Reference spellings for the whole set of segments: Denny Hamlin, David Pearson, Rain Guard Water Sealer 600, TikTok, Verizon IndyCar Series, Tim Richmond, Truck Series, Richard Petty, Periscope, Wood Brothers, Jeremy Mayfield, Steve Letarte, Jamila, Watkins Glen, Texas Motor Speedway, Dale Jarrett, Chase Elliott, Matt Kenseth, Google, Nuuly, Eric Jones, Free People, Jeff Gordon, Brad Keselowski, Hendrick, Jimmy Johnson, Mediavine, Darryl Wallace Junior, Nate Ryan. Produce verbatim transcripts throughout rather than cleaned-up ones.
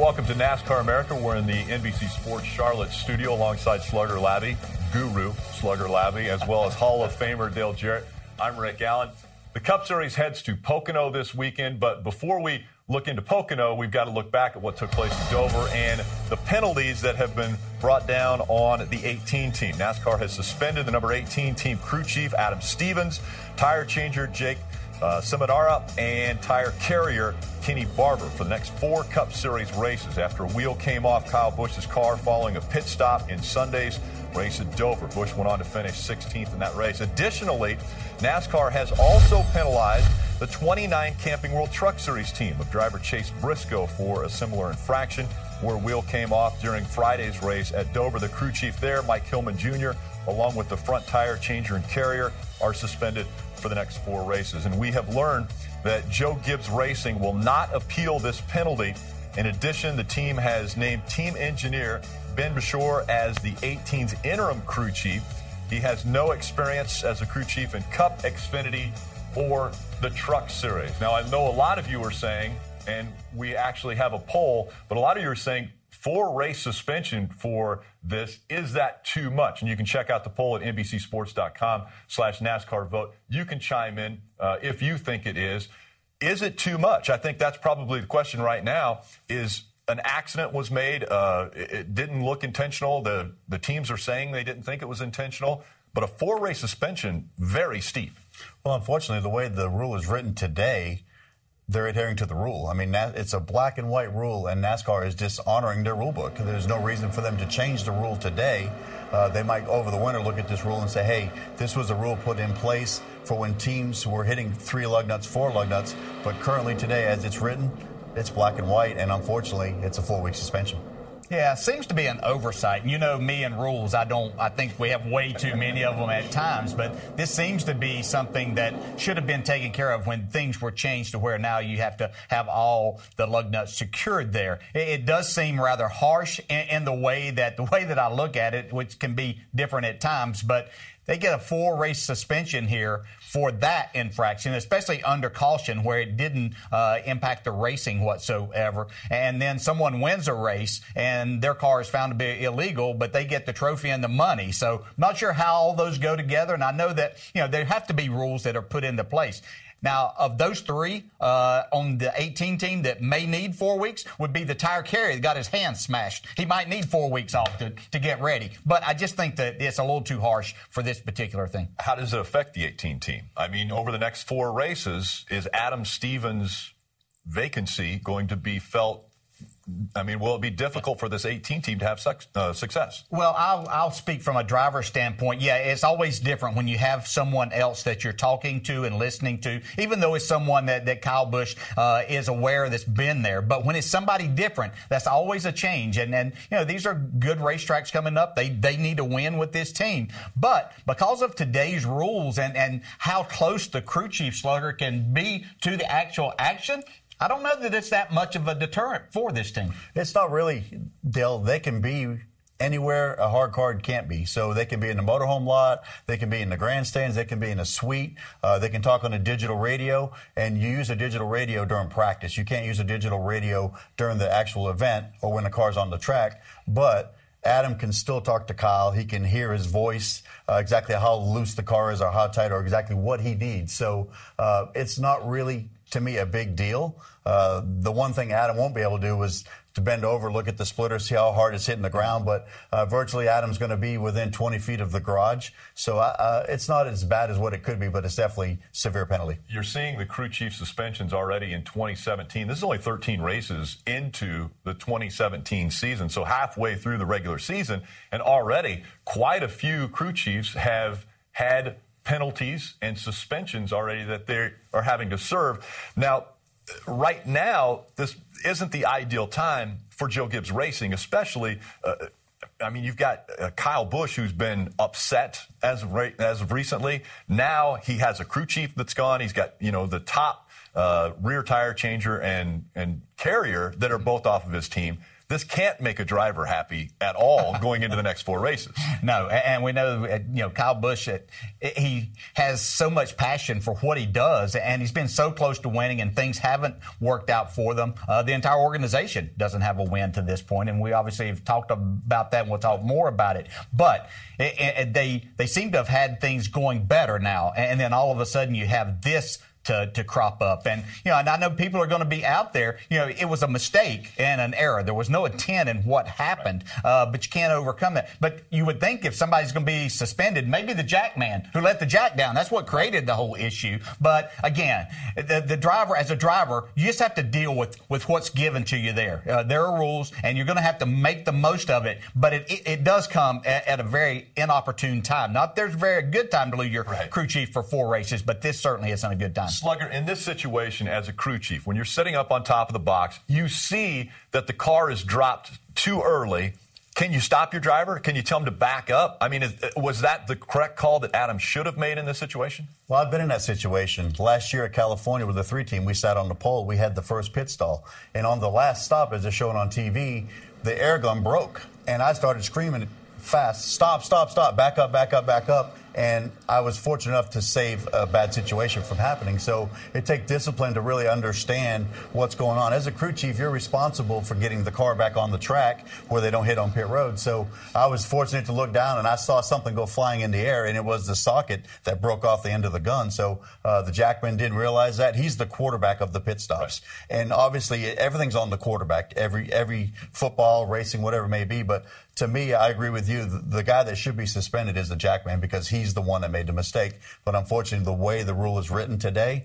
Welcome to NASCAR America. We're in the N B C Sports Charlotte studio alongside Slugger Labby, guru Slugger Labby, as well as Hall of Famer Dale Jarrett. I'm Rick Allen. The Cup Series heads to Pocono this weekend, but before we look into Pocono, we've got to look back at what took place in Dover and the penalties that have been brought down on the eighteen team. NASCAR has suspended the number eighteen team crew chief, Adam Stevens, tire changer, Jake Uh, Seminara, and tire carrier Kenny Barber for the next four Cup Series races after a wheel came off Kyle Busch's car following a pit stop in Sunday's race at Dover. Busch went on to finish sixteenth in that race. Additionally, NASCAR has also penalized the twenty-nine Camping World Truck Series team of driver Chase Briscoe for a similar infraction where a wheel came off during Friday's race at Dover. The crew chief there, Mike Hillman Junior, along with the front tire changer and carrier, are suspended for the next four races. And we have learned that Joe Gibbs Racing will not appeal this penalty. In addition, the team has named team engineer Ben Bashore as the eighteen's interim crew chief. He has no experience as a crew chief in Cup, Xfinity, or the Truck Series. Now, I know a lot of you are saying, and we actually have a poll, but a lot of you are saying four-race suspension for this, is that too much? And you can check out the poll at NBCSports.com slash NASCAR vote. You can chime in uh, if you think it is. Is it too much? I think that's probably the question right now. Is an accident was made. Uh, it, it didn't look intentional. The, the teams are saying they didn't think it was intentional. But a four-race suspension, very steep. Well, unfortunately, the way the rule is written today, they're adhering to the rule. I mean, it's a black and white rule, and NASCAR is dishonoring their rule book. There's no reason for them to change the rule today. Uh, they might, over the winter, look at this rule and say, hey, this was a rule put in place for when teams were hitting three lug nuts, four lug nuts. But currently today, as it's written, it's black and white, and unfortunately, it's a four-week suspension. Yeah, it seems to be an oversight. You know me and rules. I don't. I think we have way too many of them at times. But this seems to be something that should have been taken care of when things were changed to where now you have to have all the lug nuts secured there. It, it does seem rather harsh in, in the way that the way that I look at it, which can be different at times, but they get a four-race suspension here for that infraction, especially under caution where it didn't uh, impact the racing whatsoever. And then someone wins a race and their car is found to be illegal, but they get the trophy and the money. So I'm not sure how all those go together. And I know that, you know, there have to be rules that are put into place. Now, of those three uh, on the eighteen team that may need four weeks would be the tire carrier that got his hand smashed. He might need four weeks off to, to get ready. But I just think that it's a little too harsh for this particular thing. How does it affect the eighteen team? I mean, over the next four races, is Adam Stevens' vacancy going to be felt? I mean, will it be difficult for this eighteen team to have success? Well, I'll, I'll speak from a driver's standpoint. Yeah, it's always different when you have someone else that you're talking to and listening to, even though it's someone that, that Kyle Busch uh, is aware that's been there. But when it's somebody different, that's always a change. And, and you know, these are good racetracks coming up. They they need to win with this team. But because of today's rules and, and how close the crew chief, Slugger, can be to the actual action, I don't know that it's that much of a deterrent for this team. It's not really, Dale. They can be anywhere a hard card can't be. So they can be in the motorhome lot. They can be in the grandstands. They can be in a suite. Uh, they can talk on a digital radio. And you use a digital radio during practice. You can't use a digital radio during the actual event or when the car's on the track. But Adam can still talk to Kyle. He can hear his voice, uh, exactly how loose the car is or how tight or exactly what he needs. So uh, it's not really to me, a big deal. Uh, the one thing Adam won't be able to do is to bend over, look at the splitter, see how hard it's hitting the ground. But uh, virtually Adam's going to be within twenty feet of the garage. So uh, it's not as bad as what it could be, but it's definitely severe penalty. You're seeing the crew chief suspensions already in twenty seventeen. This is only thirteen races into the twenty seventeen season, so halfway through the regular season. And already quite a few crew chiefs have had penalties and suspensions already that they are having to serve. Now, right now, this isn't the ideal time for Joe Gibbs Racing, especially, uh, I mean, you've got uh, Kyle Busch, who's been upset as of, re- as of recently. Now he has a crew chief that's gone. He's got, you know, the top uh, rear tire changer and, and carrier that are both off of his team. This can't make a driver happy at all going into the next four races. No, and we know, you know, Kyle Busch, it, it, he has so much passion for what he does, and he's been so close to winning, and things haven't worked out for them. Uh, the entire organization doesn't have a win to this point, and we obviously have talked about that, and we'll talk more about it. But it, it, they, they seem to have had things going better now, and then all of a sudden you have this To, to crop up. And, you know, and I know people are going to be out there, you know, it was a mistake and an error. There was no intent in what happened, uh, but you can't overcome it. But you would think if somebody's going to be suspended, maybe the jack man who let the jack down, that's what created the whole issue. But again, the, the driver, as a driver, you just have to deal with, with what's given to you there. Uh, there are rules, and you're going to have to make the most of it, but it, it, it does come at, at a very inopportune time. Not there's a very good time to lose your right. crew chief for four races, but this certainly isn't a good time. Slugger, in this situation as a crew chief, when you're sitting up on top of the box, you see that the car is dropped too early. Can you stop your driver? Can you tell him to back up? I mean, is, was that the correct call that Adam should have made in this situation? Well, I've been in that situation. Last year at California with the three-team, we sat on the pole. We had the first pit stall. And on the last stop, as it's shown on T V, the air gun broke. And I started screaming fast, stop, stop, stop, back up, back up, back up. And I was fortunate enough to save a bad situation from happening. So it takes discipline to really understand what's going on. As a crew chief, you're responsible for getting the car back on the track where they don't hit on pit road. So I was fortunate to look down, and I saw something go flying in the air, and it was the socket that broke off the end of the gun. So uh, the jackman didn't realize that. He's the quarterback of the pit stops. Right. And obviously, everything's on the quarterback, every every football, racing, whatever it may be. But to me, I agree with you. The, the guy that should be suspended is the jackman because he's the one that made the mistake. But unfortunately, the way the rule is written today,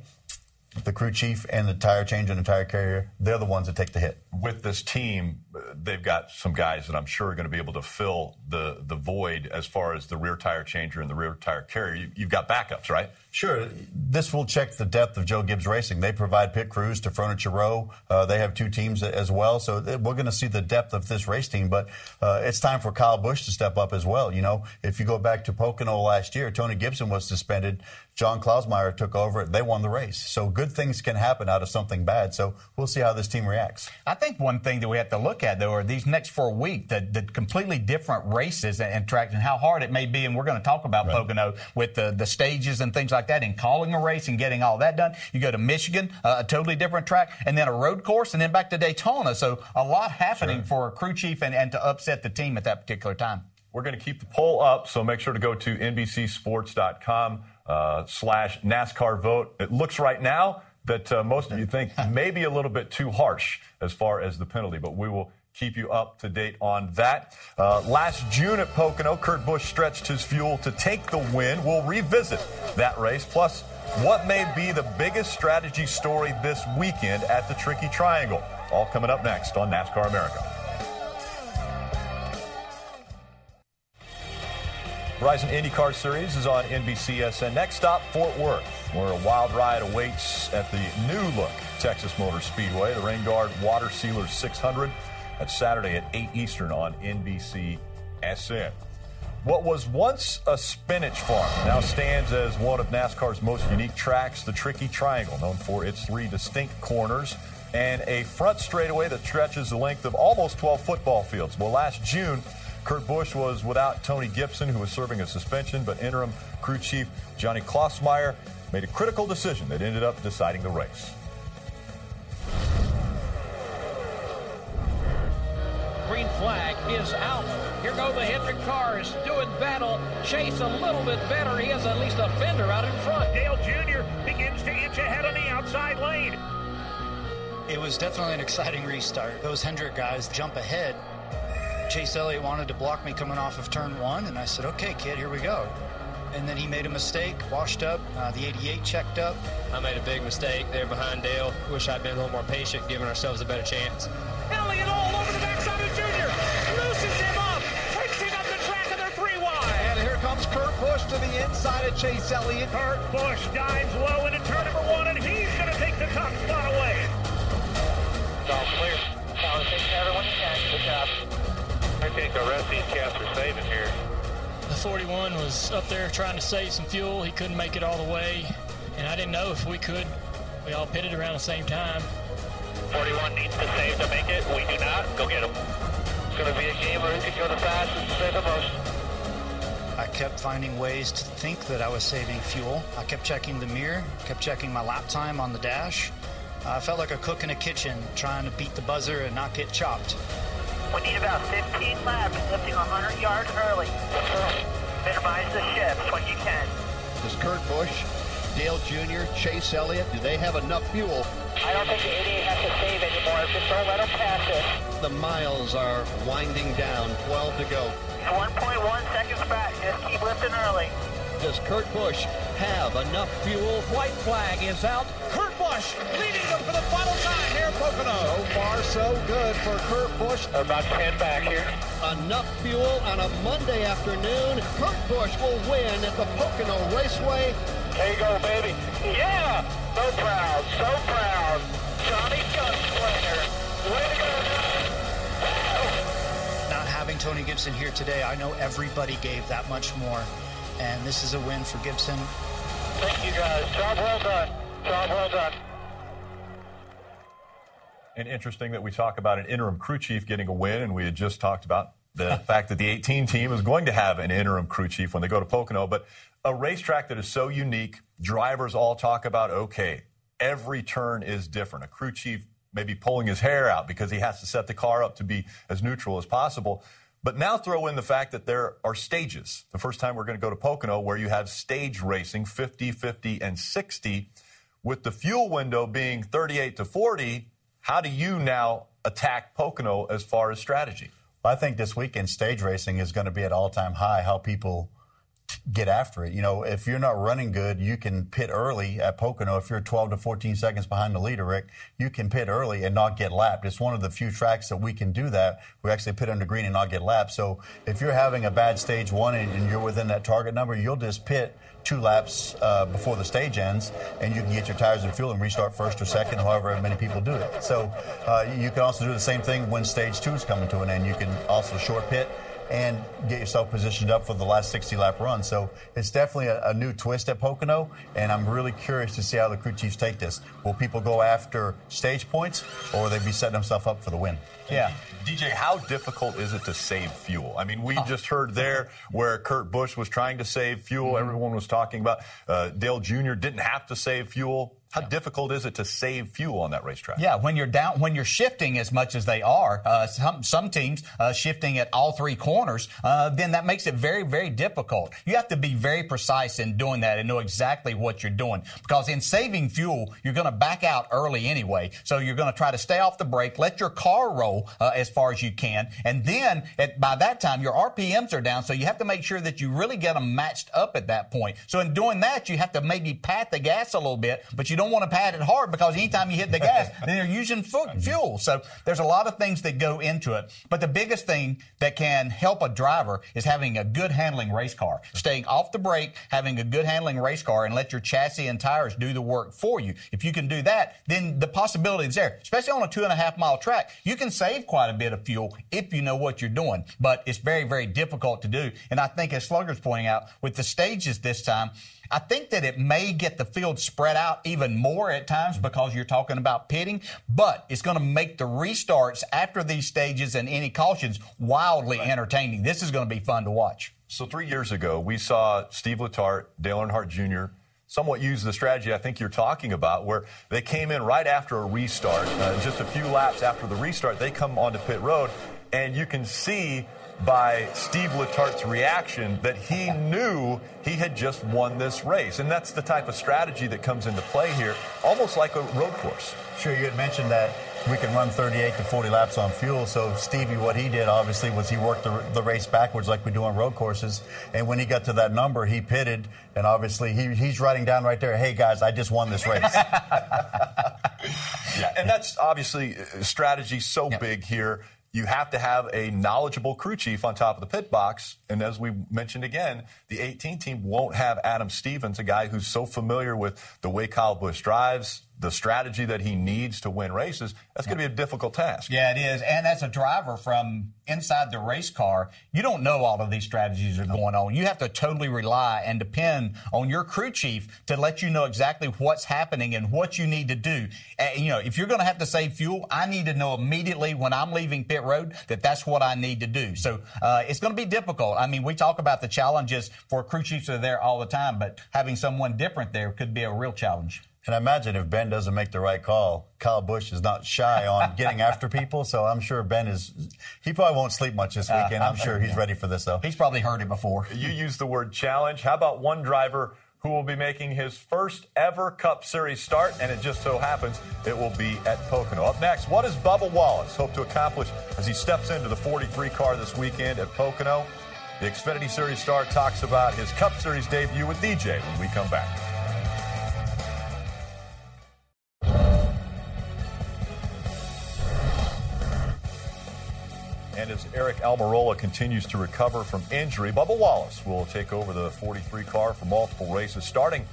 the crew chief and the tire changer and the tire carrier, they're the ones that take the hit. With this team, they've got some guys that I'm sure are going to be able to fill the, the void as far as the rear tire changer and the rear tire carrier. You, you've got backups, right? Sure. This will check the depth of Joe Gibbs Racing. They provide pit crews to Furniture Row. Uh, they have two teams as well. So we're going to see the depth of this race team. But uh, it's time for Kyle Busch to step up as well. You know, if you go back to Pocono last year, Tony Gibson was suspended. John Klausmeier took over. They won the race. So good things can happen out of something bad. So we'll see how this team reacts. I think one thing that we have to look at, though, are these next four weeks, the, the completely different races and, and tracks and how hard it may be. And we're going to talk about right. Pocono with the, the stages and things like that and calling a race and getting all that done. You go to Michigan, uh, a totally different track, and then a road course, and then back to Daytona. So a lot happening sure. for a crew chief and, and to upset the team at that particular time. We're going to keep the poll up, so make sure to go to N B C Sports dot com. Uh, slash NASCAR vote. It looks right now that uh, most of you think maybe a little bit too harsh as far as the penalty, but we will keep you up to date on that. Uh, last June at Pocono, Kurt Busch stretched his fuel to take the win. We'll revisit that race, plus what may be the biggest strategy story this weekend at the Tricky Triangle. All coming up next on NASCAR America. Verizon IndyCar Series is on N B C S N. Next stop, Fort Worth, where a wild ride awaits at the new-look Texas Motor Speedway, the Rain Guard Water Sealer six hundred. That's Saturday at eight Eastern on N B C S N. What was once a spinach farm now stands as one of NASCAR's most unique tracks, the Tricky Triangle, known for its three distinct corners and a front straightaway that stretches the length of almost twelve football fields. Well, last June, Kurt Busch was without Tony Gibson, who was serving a suspension, but interim crew chief Johnny Klausmeier made a critical decision that ended up deciding the race. green flag is out. Here go the Hendrick cars doing battle. Chase a little bit better. He has at least a fender out in front. Dale Junior begins to inch ahead on the outside lane. It was definitely an exciting restart. Those Hendrick guys jump ahead. Chase Elliott wanted to block me coming off of turn one, and I said, okay, kid, here we go. And then he made a mistake, washed up, uh, the eighty-eight checked up. I made a big mistake there behind Dale. Wish I'd been a little more patient, giving ourselves a better chance. Elliott all over the backside of Junior, loosens him up, takes him up the track of their three wide. And here comes Kurt Busch to the inside of Chase Elliott. Kurt Busch dives low into turn number one, and he's going to take the top spot away. It's all clear. Power six to everyone you can. Good job. I think the rest of these cats are saving here. The forty-one was up there trying to save some fuel. He couldn't make it all the way, and I didn't know if we could. We all pitted around the same time. forty-one needs to save to make it. We do not. Go get him. It's going to be a game where who can go the fastest and save the most. I kept finding ways to think that I was saving fuel. I kept checking the mirror, kept checking my lap time on the dash. I felt like a cook in a kitchen trying to beat the buzzer and not get chopped. We need about fifteen laps, lifting one hundred yards early. Minimize the shifts when you can. Does Kurt Busch, Dale Junior, Chase Elliott, do they have enough fuel? I don't think the eighty-eight has to save anymore. Just don't let them pass it. The miles are winding down, twelve to go. one point one seconds back. Just keep lifting early. Does Kurt Busch have enough fuel? White flag is out. Kurt Busch leading them for the final time here at Pocono. So far, so good for Kurt Busch. About ten back here. Enough fuel on a Monday afternoon. Kurt Busch will win at the Pocono Raceway. There you go, baby. Yeah! So proud, so proud. Johnny Gunslinger. Way to go, Johnny. Not having Tony Gibson here today, I know everybody gave that much more. And this is a win for Gibson. Thank you, guys. Job well done. Job well done. And interesting that we talk about an interim crew chief getting a win, and we had just talked about the fact that the eighteen team is going to have an interim crew chief when they go to Pocono. But a racetrack that is so unique, drivers all talk about, okay, every turn is different. A crew chief maybe pulling his hair out because he has to set the car up to be as neutral as possible. But now throw in the fact that there are stages. The first time we're going to go to Pocono, where you have stage racing, fifty, fifty, and sixty. With the fuel window being thirty-eight to forty, how do you now attack Pocono as far as strategy? Well, I think this weekend stage racing is going to be at all-time high, how people get after it. You know, if you're not running good, you can pit early at Pocono. If you're twelve to fourteen seconds behind the leader, Rick, you can pit early and not get lapped. It's one of the few tracks that we can do that. We actually pit under green and not get lapped. So if you're having a bad stage one and, and you're within that target number, you'll just pit two laps uh, before the stage ends, and you can get your tires and fuel and restart first or second, however many people do it. So uh, you can also do the same thing when stage two is coming to an end. You can also short pit and get yourself positioned up for the last sixty-lap run. So it's definitely a, a new twist at Pocono, and I'm really curious to see how the crew chiefs take this. Will people go after stage points, or will they be setting themselves up for the win? Yeah. D J, how difficult is it to save fuel? I mean, we oh. just heard there where Kurt Busch was trying to save fuel. Mm-hmm. Everyone was talking about uh, Dale Junior didn't have to save fuel. How difficult is it to save fuel on that racetrack? Yeah, when you're down, when you're shifting as much as they are, uh, some some teams uh, shifting at all three corners, uh, then that makes it very, very difficult. You have to be very precise in doing that and know exactly what you're doing, because in saving fuel, you're going to back out early anyway. So you're going to try to stay off the brake, let your car roll uh, as far as you can, and then at, by that time, your R P Ms are down, so you have to make sure that you really get them matched up at that point. So in doing that, you have to maybe pat the gas a little bit, but you don't Don't want to pad it hard, because anytime you hit the gas, then you're using fuel. So there's a lot of things that go into it. But the biggest thing that can help a driver is having a good handling race car, staying off the brake, having a good handling race car, and let your chassis and tires do the work for you. If you can do that, then the possibility is there, especially on a two and a half mile track. You can save quite a bit of fuel if you know what you're doing, but it's very, very difficult to do. And I think, as Slugger's pointing out, with the stages this time, I think that it may get the field spread out even more at times, because you're talking about pitting, but it's going to make the restarts after these stages and any cautions wildly entertaining. This is going to be fun to watch. So three years ago, we saw Steve Letarte, Dale Earnhardt Junior somewhat use the strategy I think you're talking about, where they came in right after a restart. Uh, just a few laps after the restart, they come onto pit road, And you can see by Steve Letarte's reaction that he knew he had just won this race. And that's the type of strategy that comes into play here, almost like a road course. Sure, you had mentioned that we can run thirty-eight to forty laps on fuel. So Stevie, what he did, obviously, was he worked the, the race backwards like we do on road courses. And when he got to that number, he pitted. And obviously, he, he's writing down right there, hey, guys, I just won this race. Yeah, and that's obviously strategy so yeah. big here. You have to have a knowledgeable crew chief on top of the pit box. And as we mentioned again, the eighteen team won't have Adam Stevens, a guy who's so familiar with the way Kyle Busch drives, the strategy that he needs to win races. That's going to be a difficult task. Yeah, it is. And as a driver from inside the race car, you don't know all of these strategies are going on. You have to totally rely and depend on your crew chief to let you know exactly what's happening and what you need to do. Uh, you know, if you're going to have to save fuel, I need to know immediately when I'm leaving pit road that that's what I need to do. So uh, it's going to be difficult. I mean, we talk about the challenges for crew chiefs that are there all the time, but having someone different there could be a real challenge. And I imagine if Ben doesn't make the right call, Kyle Busch is not shy on getting after people. So I'm sure Ben is, he probably won't sleep much this weekend. Uh, I'm, I'm sure he's yeah. ready for this, though. He's probably heard it before. You used the word challenge. How about one driver who will be making his first ever Cup Series start? And it just so happens it will be at Pocono. Up next, what does Bubba Wallace hope to accomplish as he steps into the forty-three car this weekend at Pocono? The Xfinity Series star talks about his Cup Series debut with D J when we come back. And as Eric Almirola continues to recover from injury, Bubba Wallace will take over the forty-three car for multiple races starting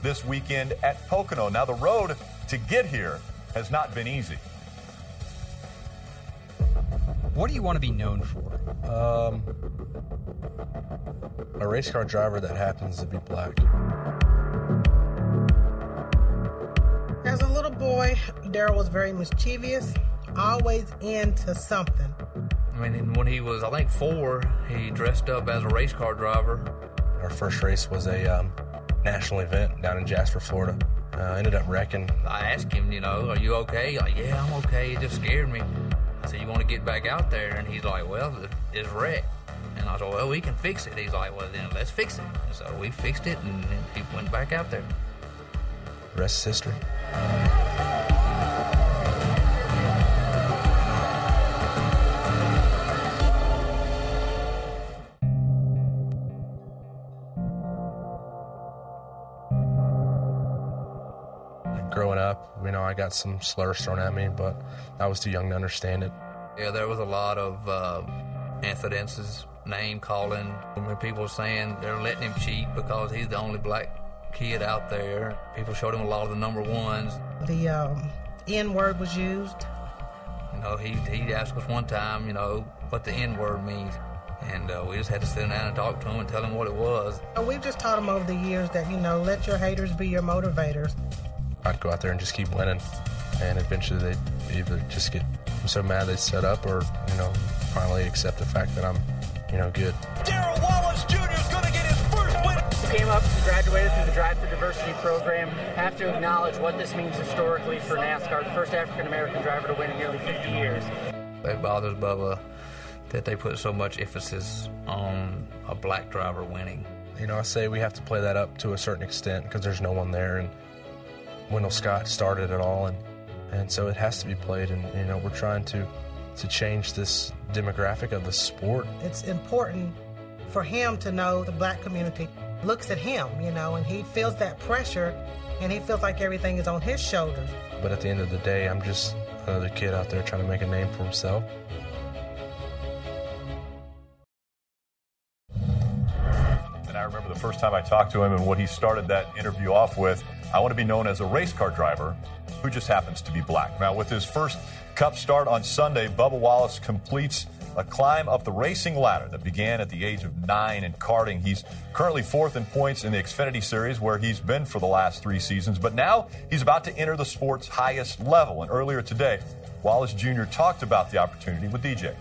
this weekend at Pocono. Now, the road to get here has not been easy. What do you want to be known for? Um, a race car driver that happens to be black. As a little boy, Darryl was very mischievous, always into something. I mean, when he was, I think, four, he dressed up as a race car driver. Our first race was a um, national event down in Jasper, Florida. Uh, ended up wrecking. I asked him, you know, are you okay? Like, yeah, I'm okay. It just scared me. I said, you want to get back out there? And he's like, well, it's wrecked. And I said, well, we can fix it. He's like, well, then let's fix it. And so we fixed it, and then he went back out there. The rest is history. You know, I got some slurs thrown at me, but I was too young to understand it. Yeah, there was a lot of uh, incidences, name-calling. I mean, people were saying they're letting him cheat because he's the only black kid out there. People showed him a lot of the number ones. The um, N-word was used. You know, he, he asked us one time, you know, what the N-word means. And uh, we just had to sit down and talk to him and tell him what it was. We've just taught him over the years that, you know, let your haters be your motivators. I'd go out there and just keep winning, and eventually they'd either just get so mad they'd set up or, you know, finally accept the fact that I'm, you know, good. Darryl Wallace Junior is going to get his first win. Came up and graduated through the Drive to Diversity program. Have to acknowledge what this means historically for NASCAR, the first African-American driver to win in nearly fifty years. It bothers Bubba that they put so much emphasis on a black driver winning. You know, I say we have to play that up to a certain extent because there's no one there, and Wendell Scott started it all, and, and so it has to be played, and, you know, we're trying to, to change this demographic of the sport. It's important for him to know the black community looks at him, you know, and he feels that pressure, and he feels like everything is on his shoulders. But at the end of the day, I'm just another kid out there trying to make a name for himself. And I remember the first time I talked to him and what he started that interview off with, I want to be known as a race car driver who just happens to be black. Now, with his first Cup start on Sunday, Bubba Wallace completes a climb up the racing ladder that began at the age of nine in karting. He's currently fourth in points in the Xfinity Series, where he's been for the last three seasons. But now he's about to enter the sport's highest level. And earlier today, Wallace Junior talked about the opportunity with D J.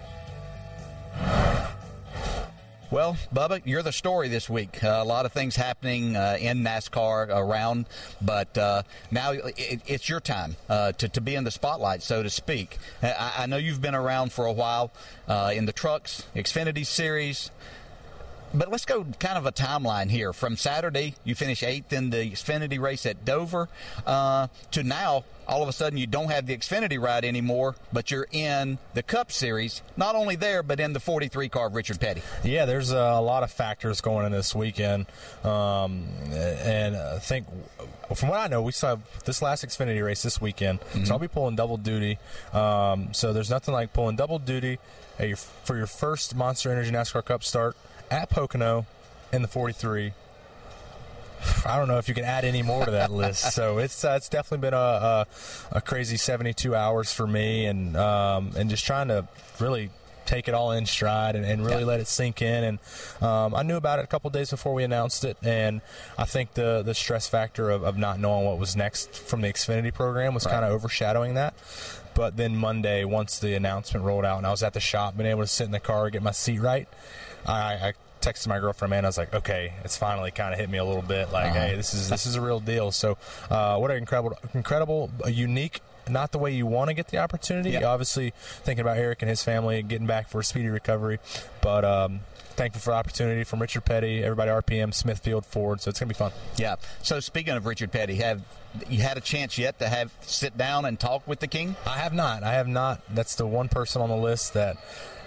Well, Bubba, you're the story this week. Uh, a lot of things happening uh, in NASCAR around, but uh, now it, it's your time uh, to, to be in the spotlight, so to speak. I, I know you've been around for a while uh, in the trucks, Xfinity Series, but let's go kind of a timeline here. From Saturday, you finish eighth in the Xfinity race at Dover, uh, to now, all of a sudden, you don't have the Xfinity ride anymore, but you're in the Cup Series, not only there, but in the forty-three car of Richard Petty. Yeah, there's a lot of factors going in this weekend. Um, and I think, from what I know, we saw this last Xfinity race this weekend, mm-hmm. so I'll be pulling double duty. Um, so there's nothing like pulling double duty at your, for your first Monster Energy NASCAR Cup start at Pocono in the forty-three. I don't know if you can add any more to that list. So it's uh, it's definitely been a, a, a crazy seventy-two hours for me, and um, and just trying to really take it all in stride and, and really yeah. let it sink in. And um, I knew about it a couple of days before we announced it, and I think the the stress factor of, of not knowing what was next from the Xfinity program was right. kind of overshadowing that. But then Monday, once the announcement rolled out, and I was at the shop, being able to sit in the car, get my seat right, I. I texted my girlfriend, man. I was like, okay, it's finally kind of hit me a little bit. Like, uh-huh. hey, this is this is a real deal. So, uh, what an incredible, incredible, unique. Not the way you want to get the opportunity. Yeah. Obviously, thinking about Eric and his family and getting back for a speedy recovery, but. Um, Thankful for the opportunity from Richard Petty, everybody, R P M, Smithfield, Ford, so it's going to be fun. Yeah. So speaking of Richard Petty, have you had a chance yet to have sit down and talk with the king? I have not. I have not. That's the one person on the list that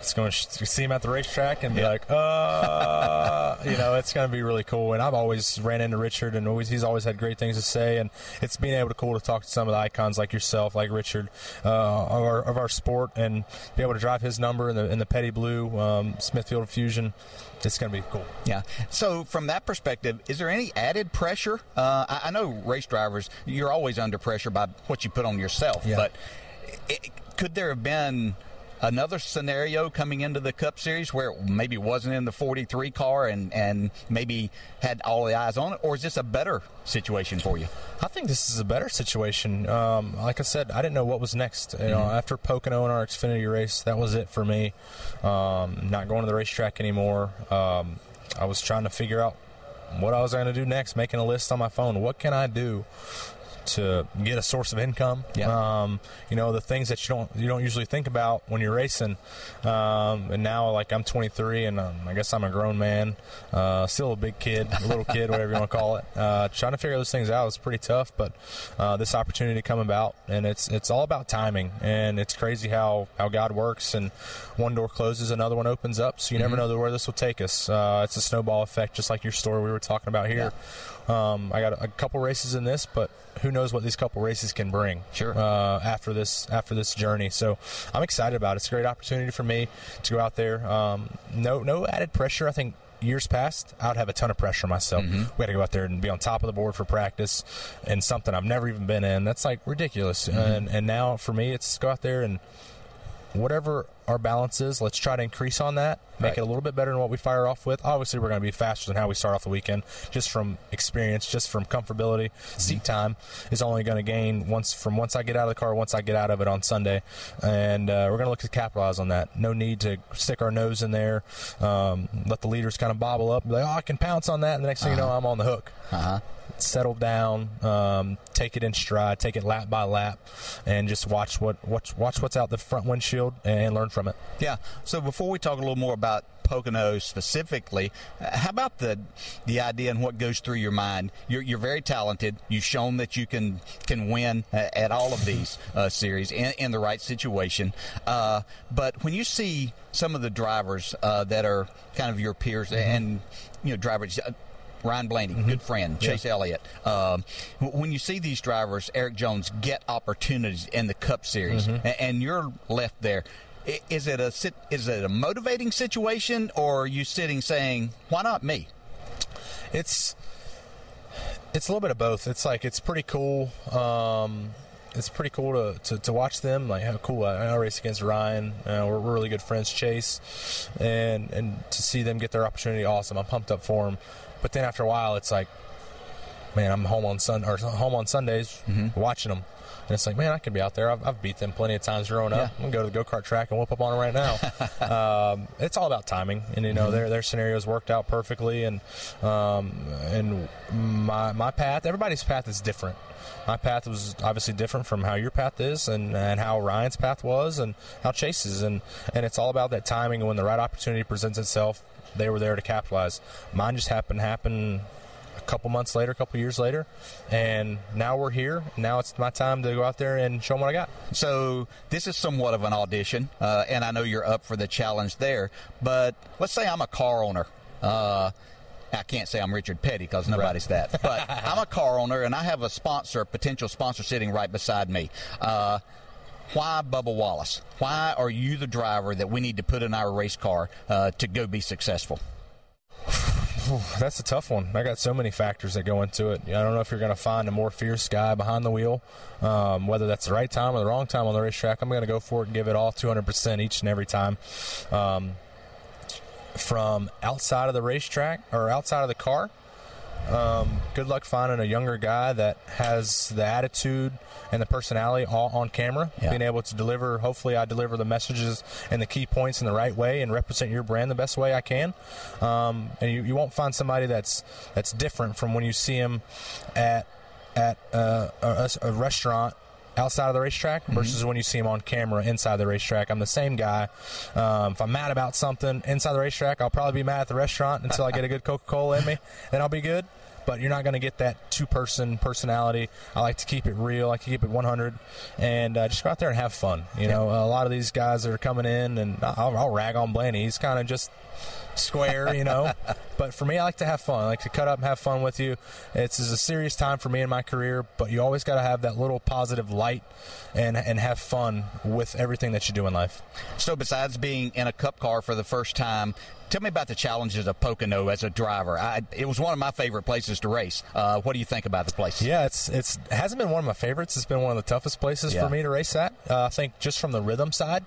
is going to see him at the racetrack and be yep. like, uh, you know, it's going to be really cool. And I've always ran into Richard, and always he's always had great things to say. And it's being able to cool to talk to some of the icons like yourself, like Richard, uh, of, our, of our sport, and be able to drive his number in the, in the Petty Blue, um, Smithfield Fusion. It's going to be cool. Yeah. So from that perspective, is there any added pressure? Uh, I, I know race drivers, you're always under pressure by what you put on yourself. Yeah. But it, could there have been another scenario coming into the Cup Series where it maybe wasn't in the forty-three car and, and maybe had all the eyes on it? Or is this a better situation for you? I think this is a better situation. Um, like I said, I didn't know what was next. You mm-hmm. know, after Pocono in our Xfinity race, that was it for me. Um, not going to the racetrack anymore. Um, I was trying to figure out what I was going to do next, making a list on my phone. What can I do to get a source of income? Yeah. Um, you know, the things that you don't you don't usually think about when you're racing. Um, and now, like, I'm twenty-three, and um, I guess I'm a grown man, uh, still a big kid, a little kid, whatever you want to call it. Uh, trying to figure those things out is pretty tough, but uh, this opportunity come about, and it's it's all about timing. And it's crazy how, how God works, and one door closes, another one opens up, so you mm-hmm. never know where this will take us. Uh, it's a snowball effect, just like your story we were talking about here. Yeah. Um, I got a, a couple races in this, but who knows what these couple races can bring sure. uh, after this after this journey. So I'm excited about it. It's a great opportunity for me to go out there. Um, no no added pressure. I think years past, I would have a ton of pressure myself. Mm-hmm. We had to go out there and be on top of the board for practice and something I've never even been in. That's, like, ridiculous. Mm-hmm. And, and now for me, it's go out there and whatever our balance is, let's try to increase on that, make right. it a little bit better than what we fire off with. Obviously, we're going to be faster than how we start off the weekend, just from experience, just from comfortability. Mm-hmm. Seat time is only going to gain once from once I get out of the car, once I get out of it on Sunday. And uh, we're going to look to capitalize on that. No need to stick our nose in there, um, let the leaders kind of bobble up and be like, oh, I can pounce on that. And the next uh-huh. thing you know, I'm on the hook. Uh-huh. Settle down, um, take it in stride, take it lap by lap, and just watch what watch, watch what's out the front windshield and learn from it. Yeah. So before we talk a little more about Pocono specifically, how about the the idea and what goes through your mind? You're, you're very talented. You've shown that you can can win at all of these uh, series in, in the right situation. Uh, but when you see some of the drivers uh, that are kind of your peers mm-hmm. and you know drivers. Uh, Ryan Blaney, mm-hmm. good friend, Chase yeah. Elliott. Um, when you see these drivers, Eric Jones, get opportunities in the Cup Series, mm-hmm. and you're left there, is it a is it a motivating situation, or are you sitting saying, why not me? It's it's a little bit of both. It's like it's pretty cool. Um, it's pretty cool to, to, to watch them. Like, how cool, I, I race against Ryan. Uh, we're, we're really good friends, Chase. And, and to see them get their opportunity, awesome. I'm pumped up for them. But then after a while, it's like, man, I'm home on Sun or home on Sundays, mm-hmm. watching them. And it's like, man, I could be out there. I've, I've beat them plenty of times growing up. Yeah. I'm going to go to the go-kart track and whoop up on them right now. um, it's all about timing. And, you know, mm-hmm. their their scenarios worked out perfectly. And um, and my my path, everybody's path is different. My path was obviously different from how your path is and, and how Ryan's path was and how Chase's. And, and it's all about that timing. And when the right opportunity presents itself, they were there to capitalize. Mine just happened to happen a couple months later, a couple years later, and now we're here. Now it's my time to go out there and show them what I got. So this is somewhat of an audition, uh, and I know you're up for the challenge there, but let's say I'm a car owner. Uh, I can't say I'm Richard Petty because nobody's right. that, but I'm a car owner, and I have a sponsor, a potential sponsor sitting right beside me. Uh, Why Bubba Wallace? Why are you the driver that we need to put in our race car uh, to go be successful? That's a tough one. I got so many factors that go into it. I don't know if you're going to find a more fierce guy behind the wheel, um, whether that's the right time or the wrong time on the racetrack. I'm going to go for it and give it all two hundred percent each and every time. Um, from outside of the racetrack or outside of the car, Um, good luck finding a younger guy that has the attitude and the personality all on camera, yeah. being able to deliver. Hopefully I deliver the messages and the key points in the right way and represent your brand the best way I can. Um, and you, you won't find somebody that's that's different from when you see him at, at uh, a, a restaurant outside of the racetrack versus mm-hmm. when you see him on camera inside the racetrack. I'm the same guy. Um, if I'm mad about something inside the racetrack, I'll probably be mad at the restaurant until I get a good Coca-Cola in me, then I'll be good. But you're not going to get that two-person personality. I like to keep it real. I like to keep it one hundred. And uh, just go out there and have fun. You know, a lot of these guys that are coming in, and I'll, I'll rag on Blaney. He's kind of just square, you know. But for me, I like to have fun. I like to cut up and have fun with you. It's, it's a serious time for me in my career, but you always got to have that little positive light and, and have fun with everything that you do in life. So besides being in a cup car for the first time, tell me about the challenges of Pocono as a driver. I, it was one of my favorite places to race. Uh, what do you think about the place? Yeah, it's it's it hasn't been one of my favorites. It's been one of the toughest places yeah. for me to race at. Uh, I think just from the rhythm side,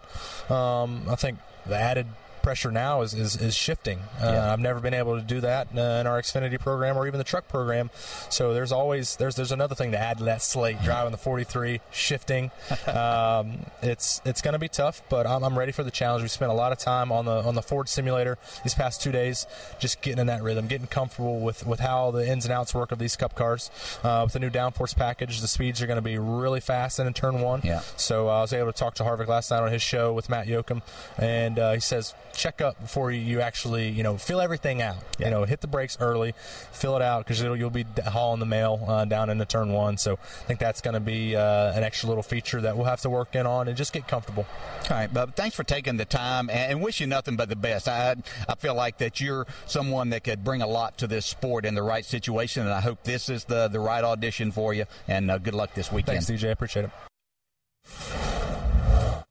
um, I think the added pressure now is is, is shifting. Uh, yeah. I've never been able to do that uh, in our Xfinity program or even the truck program. So there's always there's there's another thing to add to that slate. Driving the forty-three, shifting. Um, it's it's going to be tough, but I'm, I'm ready for the challenge. We spent a lot of time on the on the Ford simulator these past two days, just getting in that rhythm, getting comfortable with with how the ins and outs work of these Cup cars. Uh, with the new downforce package, the speeds are going to be really fast in turn one. Yeah. So uh, I was able to talk to Harvick last night on his show with Matt Yoakum, and uh, he says, check up before you actually, you know, fill everything out. Yeah. You know, hit the brakes early, fill it out, because you'll be hauling the mail uh, down into turn one. So I think that's going to be uh, an extra little feature that we'll have to work in on and just get comfortable. All right, Bub, thanks for taking the time, and wish you nothing but the best. I I feel like that you're someone that could bring a lot to this sport in the right situation, and I hope this is the, the right audition for you, and uh, good luck this weekend. Thanks, D J. I appreciate it.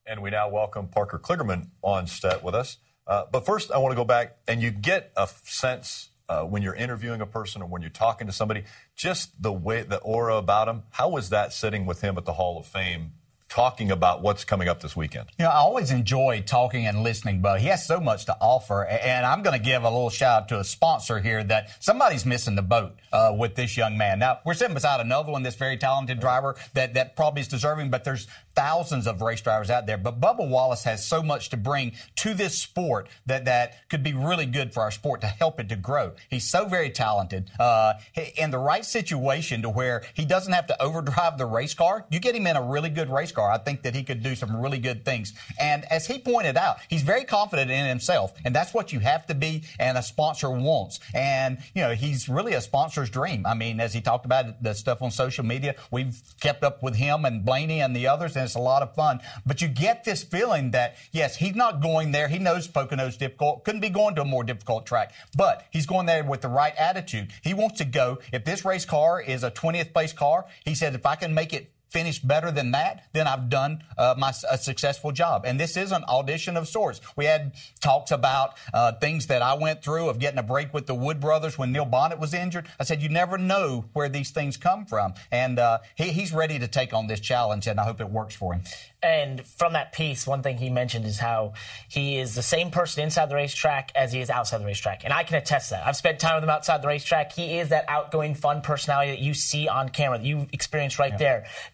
And we now welcome Parker Kligerman on set with us. Uh, but first, I want to go back, and you get a sense uh, when you're interviewing a person or when you're talking to somebody, just the way, the aura about him. How was that sitting with him at the Hall of Fame, talking about what's coming up this weekend? You know, I always enjoy talking and listening, but he has so much to offer. And I'm going to give a little shout out to a sponsor here that somebody's missing the boat uh, with this young man. Now, we're sitting beside another one, this very talented driver that, that probably is deserving, but there's thousands of race drivers out there. But Bubba Wallace has so much to bring to this sport that, that could be really good for our sport to help it to grow. He's so very talented. Uh, in the right situation to where he doesn't have to overdrive the race car, you get him in a really good race car, I think that he could do some really good things. And as he pointed out, he's very confident in himself, and that's what you have to be and a sponsor wants. And, you know, he's really a sponsor's dream. I mean, as he talked about the stuff on social media, we've kept up with him and Blaney and the others, and it's a lot of fun. But you get this feeling that, yes, he's not going there. He knows Pocono's difficult. Couldn't be going to a more difficult track. But he's going there with the right attitude. He wants to go. If this race car is a twentieth place car, he said, if I can make it finish better than that, then I've done uh, my a successful job. And this is an audition of sorts. We had talks about uh, things that I went through of getting a break with the Wood brothers when Neil Bonnet was injured. I said, you never know where these things come from. And uh, he, he's ready to take on this challenge, and I hope it works for him. And from that piece, one thing he mentioned is how he is the same person inside the racetrack as he is outside the racetrack. And I can attest to that. I've spent time with him outside the racetrack. He is that outgoing, fun personality that you see on camera, that you experience right yeah.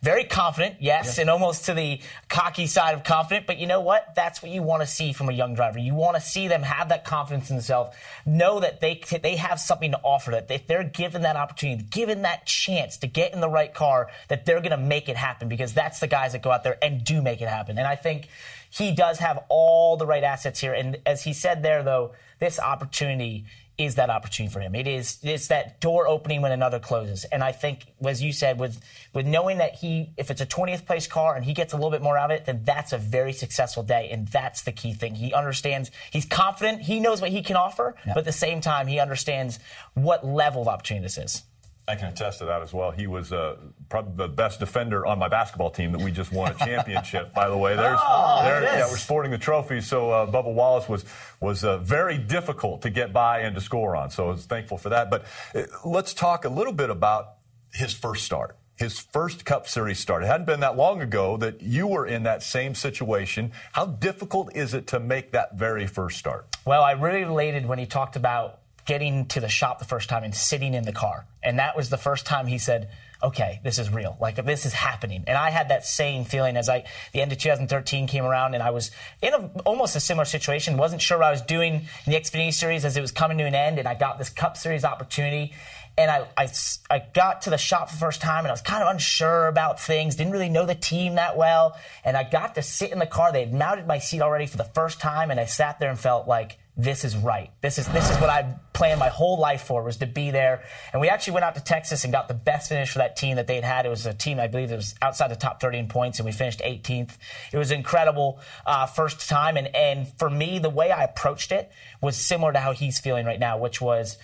there. very confident, yes, yeah. and almost to the cocky side of confident. But you know what? That's what you want to see from a young driver. You want to see them have that confidence in themselves, know that they they have something to offer, that if they're given that opportunity, given that chance to get in the right car, that they're going to make it happen, because that's the guys that go out there and do make it happen. And I think he does have all the right assets here. And as he said there, though, this opportunity is that opportunity for him. It is, it's that door opening when another closes. And I think, as you said, with with knowing that he, if it's a twentieth place car and he gets a little bit more out of it, then that's a very successful day. And that's the key thing. He understands, he's confident, he knows what he can offer, yeah. but at the same time, he understands what level of opportunity this is. I can attest to that as well. He was uh, probably the best defender on my basketball team that we just won a championship, by the way. There's, oh, there, yeah, we're sporting the trophy. So uh, Bubba Wallace was was uh, very difficult to get by and to score on. So I was thankful for that. But uh, let's talk a little bit about his first start, his first Cup Series start. It hadn't been that long ago that you were in that same situation. How difficult is it to make that very first start? Well, I really related when he talked about getting to the shop the first time and sitting in the car. And that was the first time he said, okay, this is real. Like, this is happening. And I had that same feeling as I, the end of two thousand thirteen came around, and I was in a, almost a similar situation. Wasn't sure what I was doing in the Xfinity Series as it was coming to an end, and I got this Cup Series opportunity. And I, I, I got to the shop for the first time, and I was kind of unsure about things, didn't really know the team that well. And I got to sit in the car. They had mounted my seat already for the first time, and I sat there and felt like, this is right. This is this is what I planned my whole life for, was to be there. And we actually went out to Texas and got the best finish for that team that they'd had. It was a team, I believe, that was outside the top thirty in points, and we finished eighteenth. It was an incredible uh, first time. And, and for me, the way I approached it was similar to how he's feeling right now, which was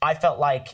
I felt like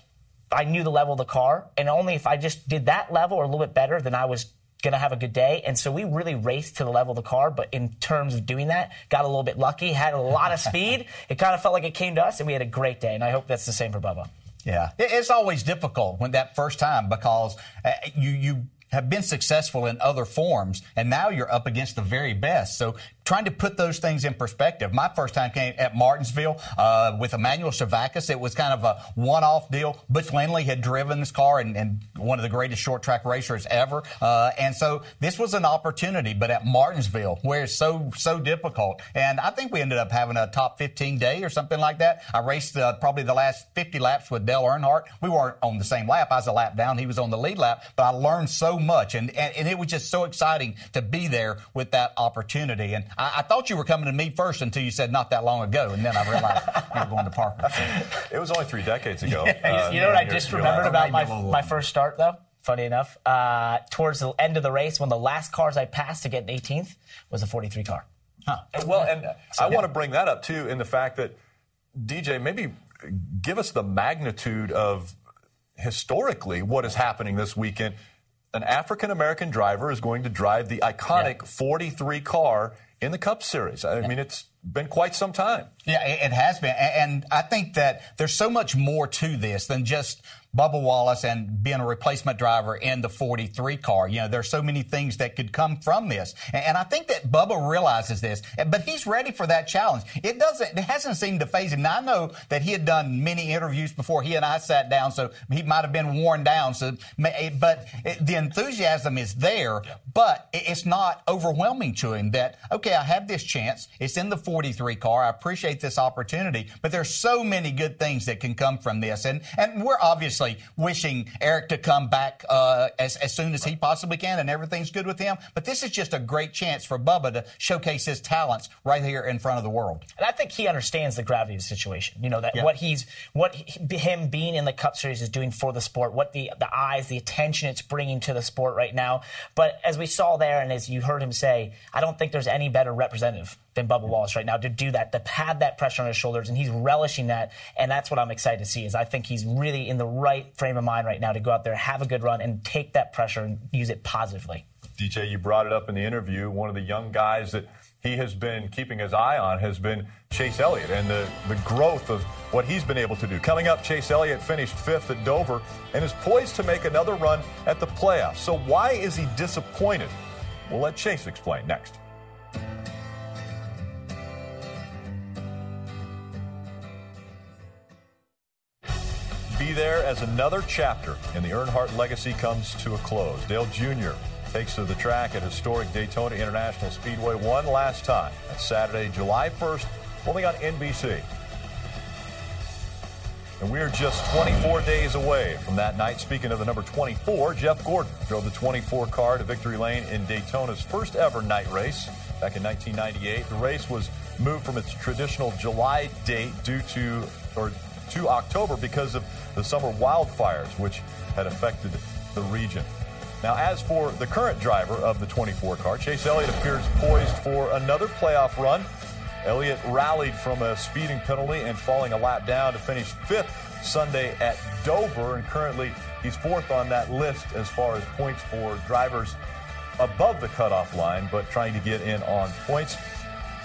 I knew the level of the car, and only if I just did that level or a little bit better, then I was going to have a good day. And so we really raced to the level of the car, but in terms of doing that, got a little bit lucky, had a lot of speed. It kind of felt like it came to us, and we had a great day. And I hope that's the same for Bubba. Yeah. It's always difficult when that first time, because uh, you you have been successful in other forms, and now you're up against the very best. So trying to put those things in perspective. My first time came at Martinsville uh, with Emmanuel Cervakis. It was kind of a one-off deal. Butch Lindley had driven this car, and, and one of the greatest short-track racers ever. Uh, and so this was an opportunity, but at Martinsville, where it's so, so difficult. And I think we ended up having a top fifteen day or something like that. I raced uh, probably the last fifty laps with Dale Earnhardt. We weren't on the same lap. I was a lap down. He was on the lead lap. But I learned so much, and, and, and it was just so exciting to be there with that opportunity. And I, I thought you were coming to me first until you said not that long ago, and then I realized you were going to Parker. So. It was only three decades ago. Yeah. Uh, you know what I just remembered about my, my first start, though? Funny enough, uh, towards the end of the race, one of the last cars I passed to get an eighteenth was a forty-three car. Huh. Well, and so, I yeah. want to bring that up, too, in the fact that, D J, maybe give us the magnitude of, historically, what is happening this weekend. An African-American driver is going to drive the iconic yeah. forty-three car in the Cup Series. I mean, it's been quite some time. Yeah, it has been. And I think that there's so much more to this than just Bubba Wallace and being a replacement driver in the forty-three car. You know, there's so many things that could come from this. And I think that Bubba realizes this, but he's ready for that challenge. It doesn't, it hasn't seemed to phase him. Now, I know that he had done many interviews before he and I sat down, so he might have been worn down. So, but the enthusiasm is there, but it's not overwhelming to him that, okay, I have this chance. It's in the forty-three car. I appreciate this opportunity, but there's so many good things that can come from this. And, and we're obviously wishing Eric to come back uh, as, as soon as he possibly can, and everything's good with him. But this is just a great chance for Bubba to showcase his talents right here in front of the world. And I think he understands the gravity of the situation. You know, that yeah. what he's, what he, him being in the Cup Series is doing for the sport, what the, the eyes, the attention it's bringing to the sport right now. But as we saw there, and as you heard him say, I don't think there's any better representative than Bubba Wallace right now to do that, to have that pressure on his shoulders, and he's relishing that. And that's what I'm excited to see, is I think he's really in the right frame of mind right now to go out there, have a good run, and take that pressure and use it positively. D J, you brought it up in the interview. One of the young guys that he has been keeping his eye on has been Chase Elliott, and the, the growth of what he's been able to do. Coming up, Chase Elliott finished fifth at Dover and is poised to make another run at the playoffs. So why is he disappointed? We'll let Chase explain next. Be there as another chapter in the Earnhardt legacy comes to a close. Dale Junior takes to the track at historic Daytona International Speedway one last time. That's Saturday, July first, only on N B C. And we're just twenty-four days away from that night. Speaking of the number twenty-four, Jeff Gordon drove the twenty-four car to victory lane in Daytona's first ever night race back in nineteen ninety-eight. The race was moved from its traditional July date due to or to October because of the summer wildfires, which had affected the region. Now, as for the current driver of the twenty-four car, Chase Elliott appears poised for another playoff run. Elliott rallied from a speeding penalty and falling a lap down to finish fifth Sunday at Dover, and currently he's fourth on that list as far as points for drivers above the cutoff line, but trying to get in on points.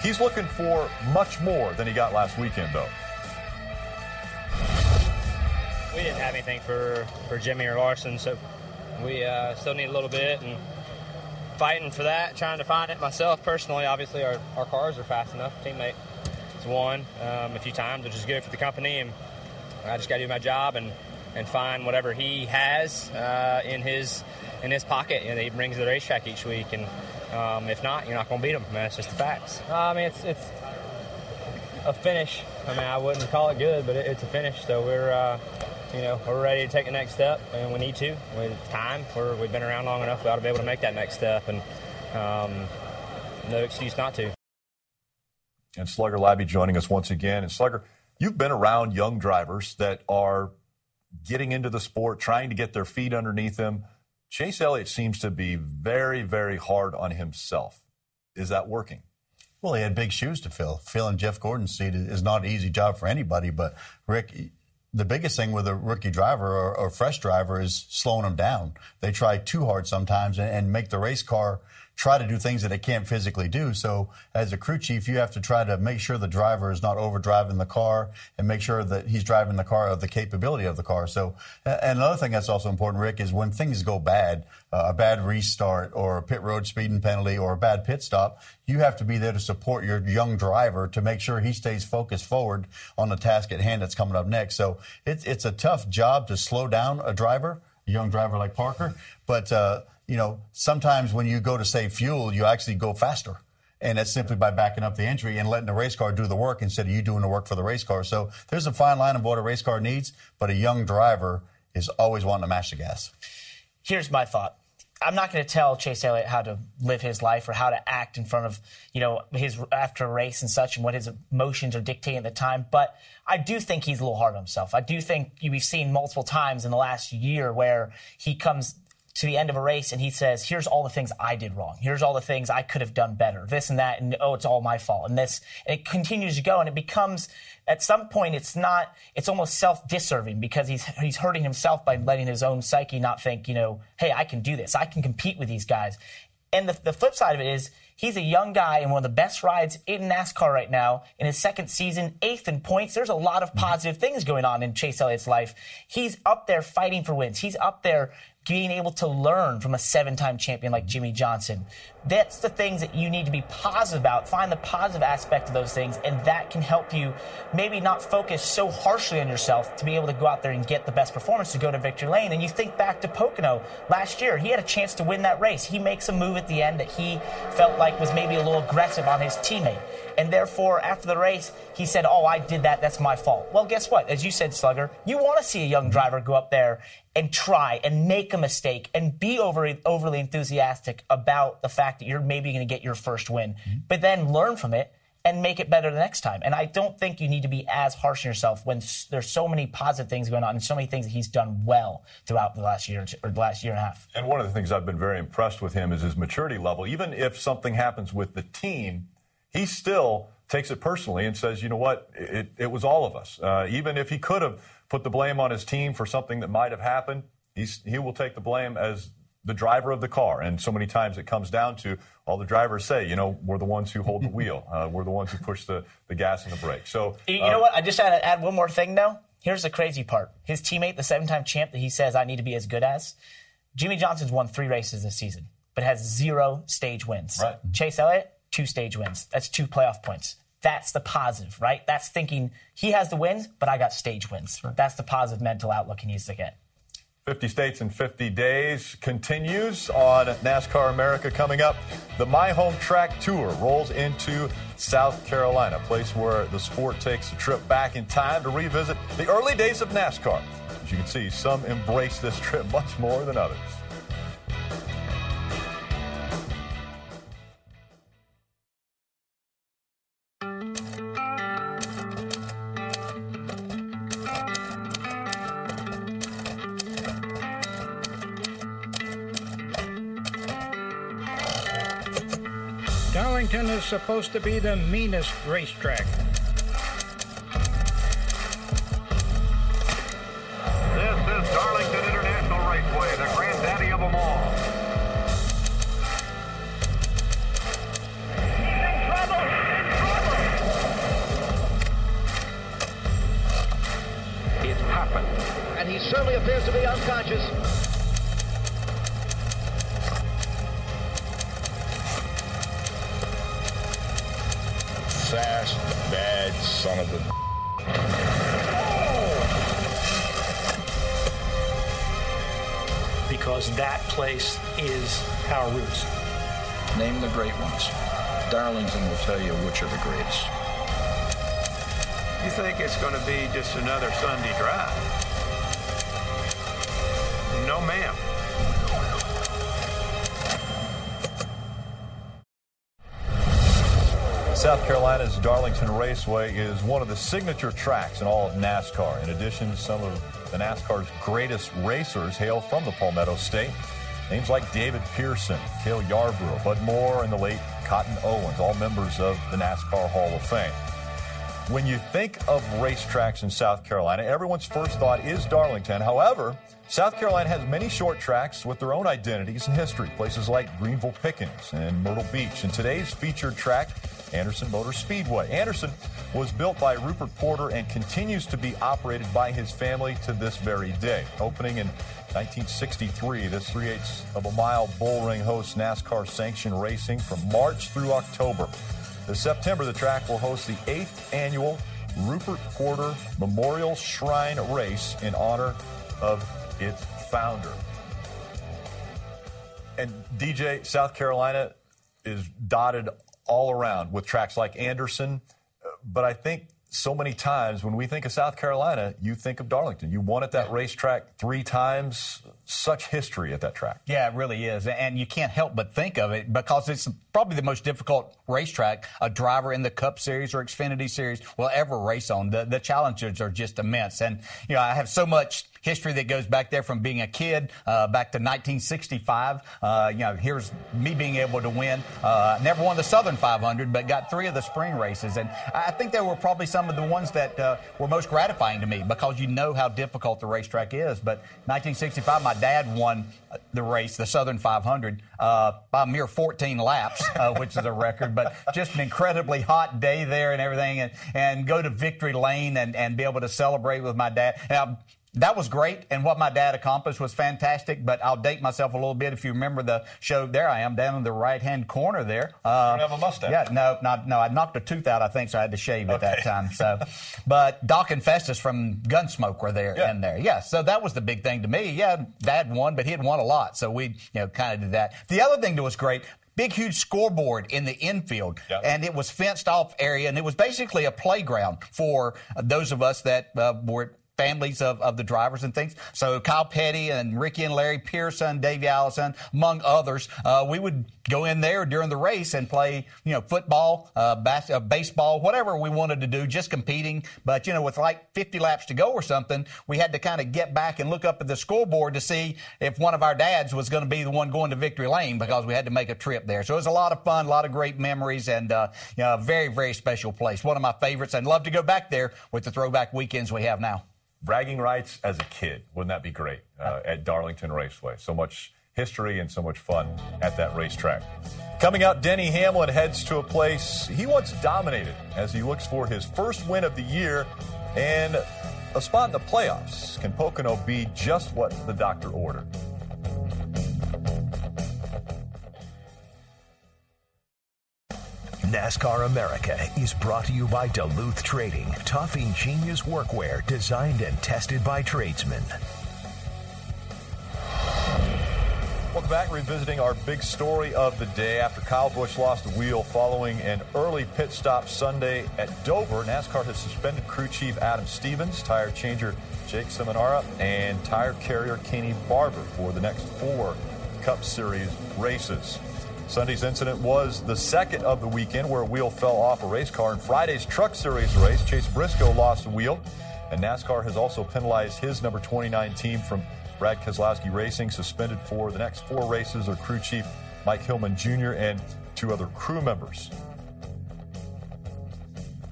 He's looking for much more than he got last weekend, though. We didn't have anything for, for Jimmy or Larson, so we uh, still need a little bit, and fighting for that, trying to find it myself personally. Obviously, our, our cars are fast enough. Teammate has won um, a few times, which is good for the company, and I just got to do my job and, and find whatever he has uh, in his in his pocket, you know, that he brings to the racetrack each week. And um, if not, you're not going to beat him. I mean, that's just the facts. Uh, I mean, it's it's a finish. I mean, I wouldn't call it good, but it, it's a finish. So we're uh, you know, we're ready to take the next step, and we need to. It's time. We're, we've been around long enough. We ought to be able to make that next step, and um, no excuse not to. And Slugger Labby joining us once again. And Slugger, you've been around young drivers that are getting into the sport, trying to get their feet underneath them. Chase Elliott seems to be very, very hard on himself. Is that working? Well, he had big shoes to fill. Filling Jeff Gordon's seat is not an easy job for anybody, but Rick... The biggest thing with a rookie driver or, or fresh driver is slowing them down. They try too hard sometimes and, and make the race car try to do things that it can't physically do. So as a crew chief, you have to try to make sure the driver is not overdriving the car and make sure that he's driving the car of the capability of the car. So, and another thing that's also important, Rick, is when things go bad, uh, a bad restart or a pit road speeding penalty or a bad pit stop, you have to be there to support your young driver to make sure he stays focused forward on the task at hand that's coming up next. So it's, it's a tough job to slow down a driver, a young driver like Parker, but, uh, you know, sometimes when you go to save fuel, you actually go faster. And that's simply by backing up the entry and letting the race car do the work instead of you doing the work for the race car. So there's a fine line of what a race car needs, but a young driver is always wanting to mash the gas. Here's my thought. I'm not going to tell Chase Elliott how to live his life or how to act in front of, you know, his after a race and such and what his emotions are dictating at the time. But I do think he's a little hard on himself. I do think we've seen multiple times in the last year where he comes to the end of a race and he says, here's all the things I did wrong. Here's all the things I could have done better, this and that, and oh, it's all my fault, and this. And it continues to go, and it becomes, at some point, it's not, it's almost self-disserving because he's he's hurting himself by letting his own psyche not think, you know, hey, I can do this. I can compete with these guys. And the, the flip side of it is he's a young guy in one of the best rides in NASCAR right now. In his second season, eighth in points. There's a lot of positive things going on in Chase Elliott's life. He's up there fighting for wins. He's up there being able to learn from a seven-time champion like Jimmy Johnson. That's the things that you need to be positive about. Find the positive aspect of those things, and that can help you maybe not focus so harshly on yourself to be able to go out there and get the best performance to go to victory lane. And you think back to Pocono last year. He had a chance to win that race. He makes a move at the end that he felt like was maybe a little aggressive on his teammate. And therefore, after the race, he said, oh, I did that. That's my fault. Well, guess what? As you said, Slugger, you want to see a young driver go up there and try and make a mistake and be overly, overly enthusiastic about the fact that you're maybe going to get your first win, mm-hmm. but then learn from it and make it better the next time. And I don't think you need to be as harsh on yourself when there's so many positive things going on and so many things that he's done well throughout the last year or the last year and a half. And one of the things I've been very impressed with him is his maturity level. Even if something happens with the team, he still takes it personally and says, you know what, it, it was all of us. Uh, even if he could have put the blame on his team for something that might have happened, he's, he will take the blame as the driver of the car. And so many times it comes down to all the drivers say, you know, we're the ones who hold the wheel. Uh, we're the ones who push the, the gas and the brake. So You, you uh, know what? I just had to add one more thing, though. Here's the crazy part. His teammate, the seven-time champ that he says I need to be as good as, Jimmy Johnson's won three races this season but has zero stage wins. Right. Chase Elliott, two stage wins. That's two playoff points. That's the positive, right? That's thinking he has the wins, but I got stage wins. Right. That's the positive mental outlook he needs to get. fifty states in fifty days continues on NASCAR America. Coming up, the My Home Track Tour rolls into South Carolina, a place where the sport takes a trip back in time to revisit the early days of NASCAR. As you can see, some embrace this trip much more than others. Darlington is supposed to be the meanest racetrack. This is Darlington International Raceway, the granddaddy of them all. He's in trouble! In trouble! It's happened. And he certainly appears to be unconscious. Sash, bad son of a... Oh! Because that place is our roots. Name the great ones. Darlington will tell you which are the greatest. You think it's going to be just another Sunday drive? No, ma'am. South Carolina's Darlington Raceway is one of the signature tracks in all of NASCAR. In addition, some of the NASCAR's greatest racers hail from the Palmetto State. Names like David Pearson, Cale Yarborough, Bud Moore, and the late Cotton Owens, all members of the NASCAR Hall of Fame. When you think of racetracks in South Carolina, everyone's first thought is Darlington. However, South Carolina has many short tracks with their own identities and history, places like Greenville Pickens and Myrtle Beach. And today's featured track, Anderson Motor Speedway. Anderson was built by Rupert Porter and continues to be operated by his family to this very day. Opening in nineteen sixty-three, this three-eighths of a mile bullring hosts NASCAR-sanctioned racing from March through October. This September, the track will host the eighth annual Rupert Porter Memorial Shrine Race in honor of its founder. And D J, South Carolina is dotted all around with tracks like Anderson, but I think so many times when we think of South Carolina, you think of Darlington. You won at that racetrack three times. Such history at that track. Yeah, it really is. And you can't help but think of it because it's probably the most difficult racetrack a driver in the Cup Series or Xfinity Series will ever race on. The, the challenges are just immense. And, you know, I have so much history that goes back there from being a kid uh, back to nineteen sixty-five. Uh, you know, here's me being able to win. Uh, never won the Southern five hundred, but got three of the spring races. And I think they were probably some of the ones that uh, were most gratifying to me because you know how difficult the racetrack is. But nineteen sixty-five, my dad won the race, the Southern five hundred, uh, by a mere fourteen laps, uh, which is a record. But just an incredibly hot day there and everything. And, and go to Victory Lane and, and be able to celebrate with my dad. Now, that was great, and what my dad accomplished was fantastic, but I'll date myself a little bit. If you remember the show, there I am, down in the right-hand corner there. Uh, you don't have a mustache. Yeah, no, not, no, I knocked a tooth out, I think, so I had to shave okay. at that time. So, but Doc and Festus from Gunsmoke were there yeah. in there. Yeah, so that was the big thing to me. Yeah, Dad won, but he had won a lot, so we, you know, kind of did that. The other thing that was great, big, huge scoreboard in the infield, yep. and it was fenced-off area, and it was basically a playground for those of us that uh, were families of, of the drivers and things. So Kyle Petty and Ricky and Larry Pearson, Davey Allison, among others, uh, we would go in there during the race and play, you know, football, uh, bas- uh, baseball, whatever we wanted to do, just competing. But, you know, with like fifty laps to go or something, we had to kind of get back and look up at the scoreboard to see if one of our dads was going to be the one going to Victory Lane because we had to make a trip there. So it was a lot of fun, a lot of great memories, and uh, you know, a very, very special place. One of my favorites, and love to go back there with the throwback weekends we have now. Bragging rights as a kid, wouldn't that be great uh, at Darlington Raceway? So much history and so much fun at that racetrack. Coming out, Denny Hamlin heads to a place he once dominated as he looks for his first win of the year and a spot in the playoffs. Can Pocono be just what the doctor ordered? NASCAR America is brought to you by Duluth Trading, tough, ingenious workwear designed and tested by tradesmen. Welcome back. Revisiting our big story of the day. After Kyle Busch lost the wheel following an early pit stop Sunday at Dover, NASCAR has suspended crew chief Adam Stevens, tire changer Jake Seminara, and tire carrier Kenny Barber for the next four Cup Series races. Sunday's incident was the second of the weekend where a wheel fell off a race car. In Friday's Truck Series race, Chase Briscoe lost the wheel, and NASCAR has also penalized his number twenty-nine team from Brad Keselowski Racing, suspended for the next four races, their crew chief Mike Hillman Junior and two other crew members.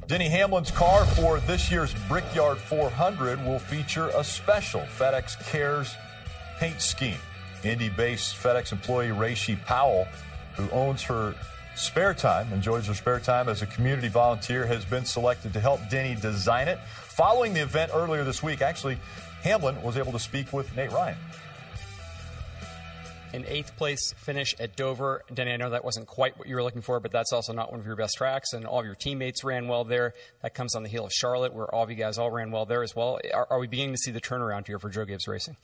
Denny Hamlin's car for this year's Brickyard four hundred will feature a special FedEx Cares paint scheme. Indy-based FedEx employee Raishi Powell, who owns her spare time, enjoys her spare time as a community volunteer, has been selected to help Denny design it. Following the event earlier this week, actually, Hamlin was able to speak with Nate Ryan. An eighth place finish at Dover. Denny, I know that wasn't quite what you were looking for, but that's also not one of your best tracks, and all of your teammates ran well there. That comes on the heel of Charlotte, where all of you guys all ran well there as well. Are, are we beginning to see the turnaround here for Joe Gibbs Racing?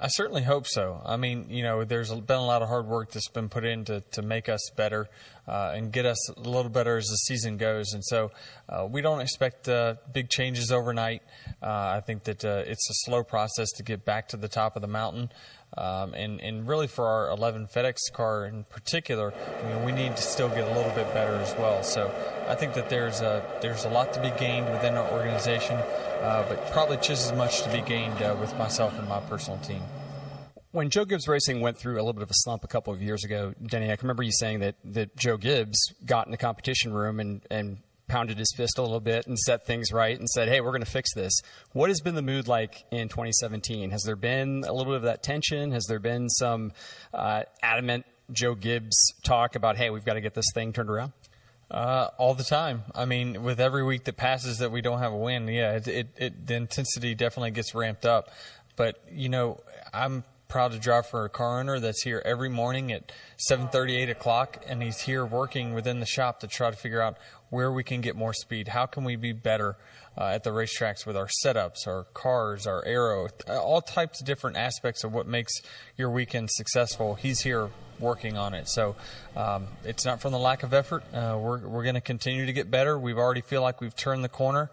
I certainly hope so. I mean, you know, there's been a lot of hard work that's been put in to, to make us better uh, and get us a little better as the season goes. And so uh, we don't expect uh, big changes overnight. Uh, I think that uh, it's a slow process to get back to the top of the mountain. Um, and, and really for our eleven FedEx car in particular, I mean, we need to still get a little bit better as well. So I think that there's a, there's a lot to be gained within our organization, uh, but probably just as much to be gained uh, with myself and my personal team. When Joe Gibbs Racing went through a little bit of a slump a couple of years ago, Denny, I can remember you saying that, that Joe Gibbs got in the competition room and, and pounded his fist a little bit and set things right and said, hey, we're going to fix this. What has been the mood like in twenty seventeen? Has there been a little bit of that tension? Has there been some uh, adamant Joe Gibbs talk about, hey, we've got to get this thing turned around? Uh, all the time. I mean, with every week that passes that we don't have a win, yeah, it, it, it, the intensity definitely gets ramped up. But, you know, I'm proud to drive for a car owner that's here every morning at seven thirty, eight o'clock, and he's here working within the shop to try to figure out where we can get more speed. How can we be better uh, at the racetracks with our setups, our cars, our aero, all types of different aspects of what makes your weekend successful. He's here working on it. So um, it's not from the lack of effort. Uh, we're we're going to continue to get better. We've already feel like we've turned the corner,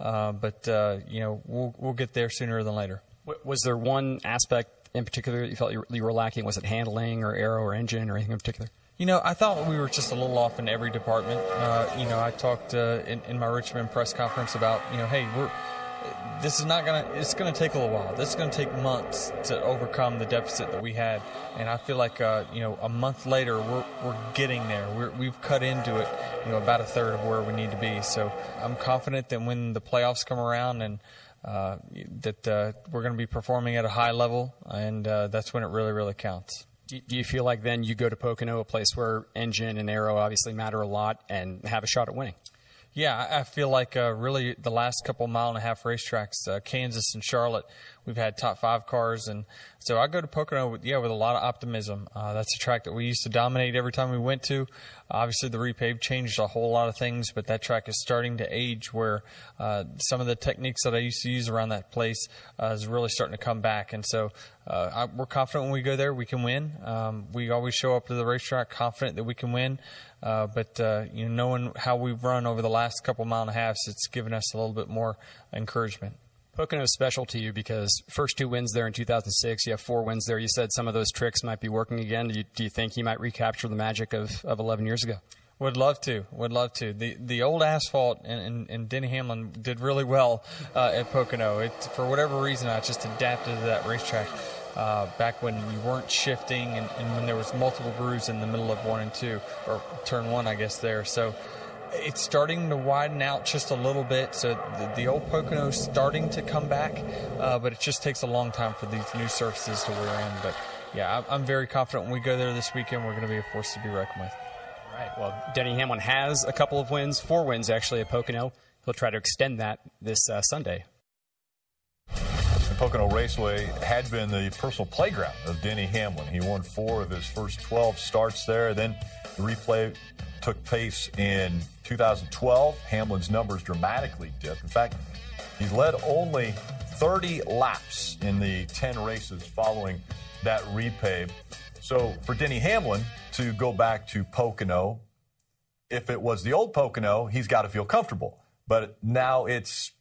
uh, but uh, you know we'll we'll get there sooner than later. Was there one aspect in particular that you felt you were lacking? Was it handling or aero or engine or anything in particular? You know, I thought we were just a little off in every department. Uh, you know, I talked uh, in, in my Richmond press conference about, you know, hey, we're this is not going to, it's going to take a little while. This is going to take months to overcome the deficit that we had. And I feel like, uh, you know, a month later, we're, we're getting there. We're, we've cut into it, you know, about a third of where we need to be. So I'm confident that when the playoffs come around and uh, that uh, we're going to be performing at a high level. And uh, that's when it really, really counts. Do you feel like then you go to Pocono, a place where engine and aero obviously matter a lot, and have a shot at winning? Yeah, I feel like uh, really the last couple mile and a half racetracks, uh, Kansas and Charlotte, we've had top five cars. And so I go to Pocono with, yeah, with a lot of optimism. Uh, that's a track that we used to dominate every time we went to. Obviously, the repave changed a whole lot of things, but that track is starting to age where uh, some of the techniques that I used to use around that place uh, is really starting to come back. And so uh, I, we're confident when we go there we can win. Um, we always show up to the racetrack confident that we can win. Uh, but, uh, you know, knowing how we've run over the last couple mile and a halves, it's given us a little bit more encouragement. Pocono is special to you because first two wins there in two thousand six, you have four wins there. You said some of those tricks might be working again. Do you, do you think you might recapture the magic of, of eleven years ago? Would love to. Would love to. The the old asphalt and, and, and Denny Hamlin did really well uh, at Pocono. It, for whatever reason, I just adapted to that racetrack. Uh, back when you weren't shifting and, and when there was multiple grooves in the middle of one and two, or turn one, I guess, there. So it's starting to widen out just a little bit. So the, the old Pocono is starting to come back, uh, but it just takes a long time for these new surfaces to wear in. But, yeah, I'm very confident when we go there this weekend, we're going to be a force to be reckoned with. All right. Well, Denny Hamlin has a couple of wins, four wins, actually, at Pocono. He'll try to extend that this uh, Sunday. Pocono Raceway had been the personal playground of Denny Hamlin. He won four of his first twelve starts there. Then the replay took place in two thousand twelve. Hamlin's numbers dramatically dipped. In fact, he's led only thirty laps in the ten races following that repave. So for Denny Hamlin to go back to Pocono, if it was the old Pocono, he's got to feel comfortable. But now it's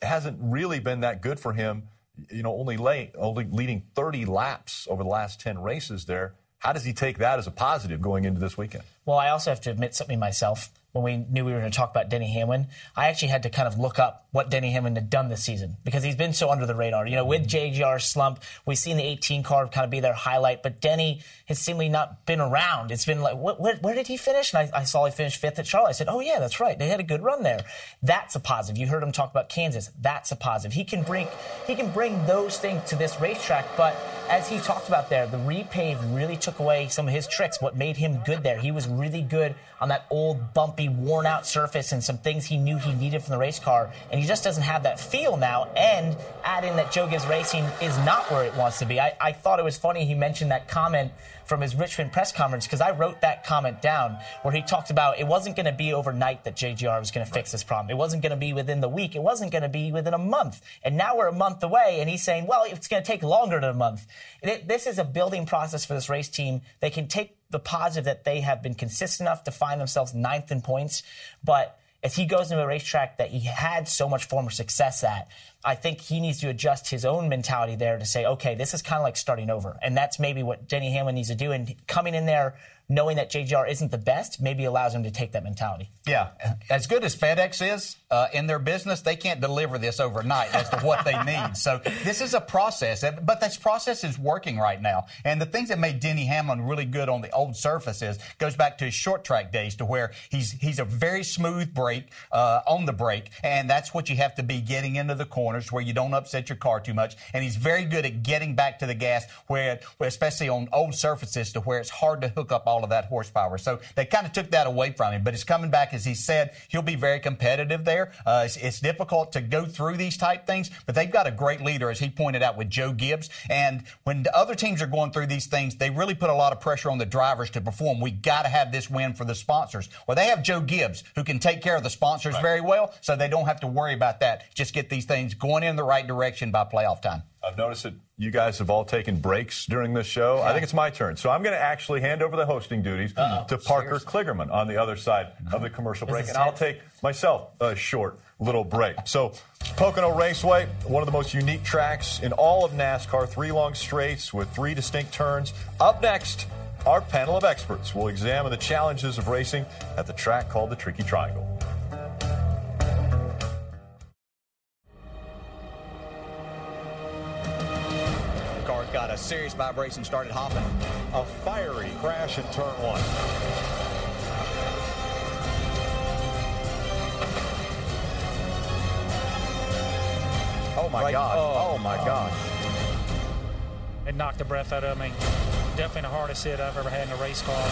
hasn't really been that good for him. You know, only late, only leading thirty laps over the last ten races there. How does he take that as a positive going into this weekend? Well, I also have to admit something myself. When we knew we were going to talk about Denny Hamlin, I actually had to kind of look up what Denny Hamlin had done this season because he's been so under the radar. You know, with J G R's slump, we've seen the eighteen car kind of be their highlight, but Denny has seemingly not been around. It's been like, what, where, where did he finish? And I, I saw he finished fifth at Charlotte. I said, oh, yeah, that's right. They had a good run there. That's a positive. You heard him talk about Kansas. That's a positive. He can bring, he can bring those things to this racetrack, but as he talked about there, the repave really took away some of his tricks, what made him good there. He was really good on that old, bumpy, worn-out surface and some things he knew he needed from the race car, and he just doesn't have that feel now. And add in that Joe Gibbs Racing is not where it wants to be. I, I thought it was funny he mentioned that comment from his Richmond press conference because I wrote that comment down where he talked about it wasn't going to be overnight that J G R was going to fix this problem. It wasn't going to be within the week. It wasn't going to be within a month. And now we're a month away, and he's saying, well, it's going to take longer than a month. It, this is a building process for this race team. They can take the positive that they have been consistent enough to find themselves ninth in points, but if he goes into a racetrack that he had so much former success at, I think he needs to adjust his own mentality there to say, okay, this is kind of like starting over. And that's maybe what Denny Hamlin needs to do. And coming in there, knowing that J G R isn't the best, maybe allows him to take that mentality. Yeah. As good as FedEx is uh, in their business, they can't deliver this overnight as to what they need. So this is a process. But this process is working right now. And the things that made Denny Hamlin really good on the old surfaces goes back to his short track days to where he's he's a very smooth brake uh, on the brake. And that's what you have to be getting into the corner, where you don't upset your car too much. And he's very good at getting back to the gas, where, especially on old surfaces, to where it's hard to hook up all of that horsepower. So they kind of took that away from him. But it's coming back, as he said, he'll be very competitive there. Uh, it's, it's difficult to go through these type things, but they've got a great leader, as he pointed out, with Joe Gibbs. And when the other teams are going through these things, they really put a lot of pressure on the drivers to perform. We got to have this win for the sponsors. Well, they have Joe Gibbs, who can take care of the sponsors right. very well, so they don't have to worry about that. Just get these things going in the right direction by playoff time. I've noticed that you guys have all taken breaks during this show. Yeah. I think it's my turn. So I'm going to actually hand over the hosting duties Uh-oh. to Parker Kligerman on the other side of the commercial break, and I'll take myself a short little break. So Pocono Raceway, one of the most unique tracks in all of NASCAR, three long straights with three distinct turns. Up next, our panel of experts will examine the challenges of racing at the track called the Tricky Triangle. Got a serious vibration, started hopping. A fiery crash in turn one. Oh, my right. God. Oh, oh my oh. gosh. It knocked the breath out of me. Definitely the hardest hit I've ever had in a race car.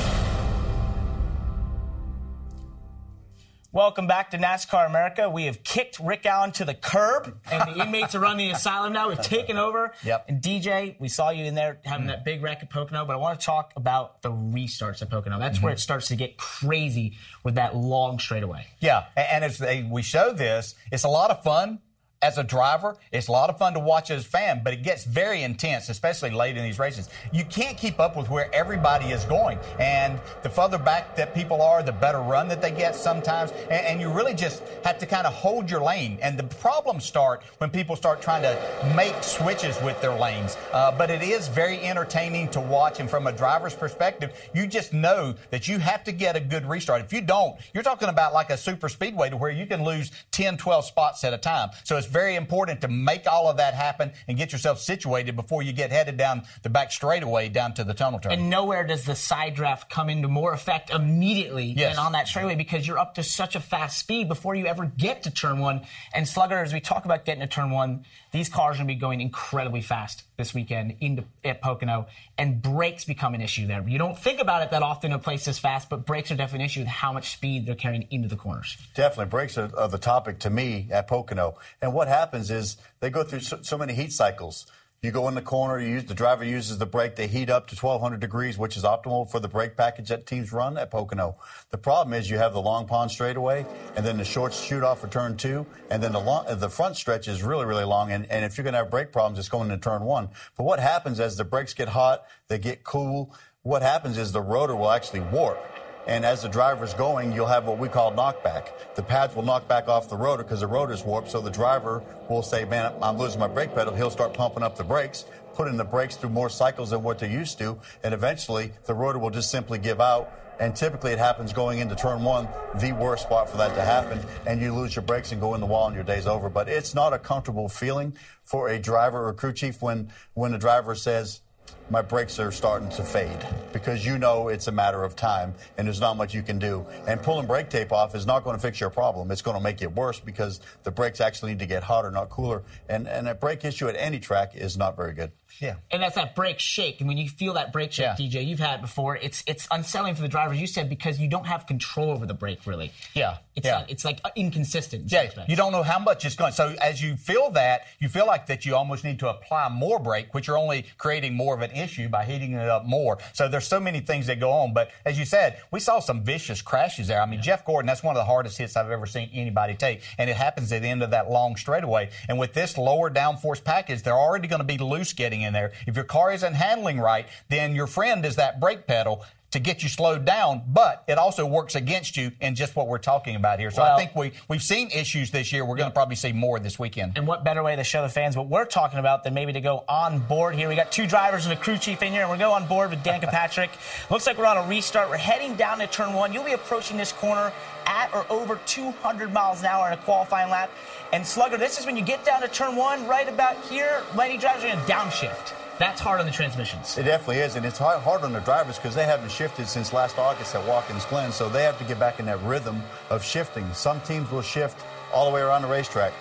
Welcome back to NASCAR America. We have kicked Rick Allen to the curb, and the inmates are running the asylum now. We've taken over. Yep. And D J, we saw you in there having mm. that big wreck at Pocono, but I want to talk about the restarts at Pocono. That's mm-hmm. where it starts to get crazy with that long straightaway. Yeah, and as they, we show this, it's a lot of fun. As a driver, it's a lot of fun to watch as a fan, but it gets very intense, especially late in these races. You can't keep up with where everybody is going. And the further back that people are, the better run that they get sometimes. And, and you really just have to kind of hold your lane. And the problems start when people start trying to make switches with their lanes. Uh, but it is very entertaining to watch. And from a driver's perspective, you just know that you have to get a good restart. If you don't, you're talking about like a super speedway to where you can lose ten, twelve spots at a time. So it's It's very important to make all of that happen and get yourself situated before you get headed down the back straightaway down to the tunnel turn. And nowhere does the side draft come into more effect immediately yes. than on that straightaway, because you're up to such a fast speed before you ever get to turn one. And Slugger, as we talk about getting to turn one, these cars are going to be going incredibly fast this weekend into, at Pocono, and brakes become an issue there. You don't think about it that often in a place this fast, but brakes are definitely an issue with how much speed they're carrying into the corners. Definitely. Brakes are, are the topic to me at Pocono. And what happens is they go through so, so many heat cycles. You go in the corner, you use, the driver uses the brake to heat up to twelve hundred degrees, which is optimal for the brake package that teams run at Pocono. The problem is you have the long pond straightaway, and then the short shoot-off for turn two, and then the long, the front stretch is really, really long, and, and if you're going to have brake problems, it's going into turn one. But what happens as the brakes get hot, they get cool, what happens is the rotor will actually warp. And as the driver's going, you'll have what we call knockback. The pads will knock back off the rotor because the rotor's warped, so the driver will say, man, I'm losing my brake pedal. He'll start pumping up the brakes, putting the brakes through more cycles than what they're used to, and eventually the rotor will just simply give out. And typically it happens going into turn one, the worst spot for that to happen, and you lose your brakes and go in the wall and your day's over. But it's not a comfortable feeling for a driver or crew chief when, when the driver says, my brakes are starting to fade, because you know it's a matter of time and there's not much you can do. And pulling brake tape off is not going to fix your problem. It's going to make it worse because the brakes actually need to get hotter, not cooler. And and a brake issue at any track is not very good. Yeah. And that's that brake shake. And when you feel that brake shake, yeah. D J, you've had it before. It's it's unsettling for the drivers, you said, because you don't have control over the brake, really. Yeah. It's, yeah. Not, it's like inconsistent. In yeah. You don't know how much it's going. So as you feel that, you feel like that you almost need to apply more brake, which you're only creating more of an issue by heating it up more. So there's so many things that go on. But as you said, we saw some vicious crashes there. I mean, yeah. Jeff Gordon, that's one of the hardest hits I've ever seen anybody take. And it happens at the end of that long straightaway. And with this lower downforce package, they're already going to be loose getting in there. If your car isn't handling right, then your friend is that brake pedal to get you slowed down, but it also works against you in just what we're talking about here. So well, I think we, we've seen issues this year. We're yeah. going to probably see more this weekend. And what better way to show the fans what we're talking about than maybe to go on board here. We got two drivers and a crew chief in here, and we're going on board with Dan Kirkpatrick. Looks like we're on a restart. We're heading down to turn one. You'll be approaching this corner at or over two hundred miles an hour in a qualifying lap. And, Slugger, this is when you get down to turn one, right about here, many drivers are going to downshift. That's hard on the transmissions. It definitely is, and it's hard, hard on the drivers because they haven't shifted since last August at Watkins Glen, so they have to get back in that rhythm of shifting. Some teams will shift all the way around the racetrack.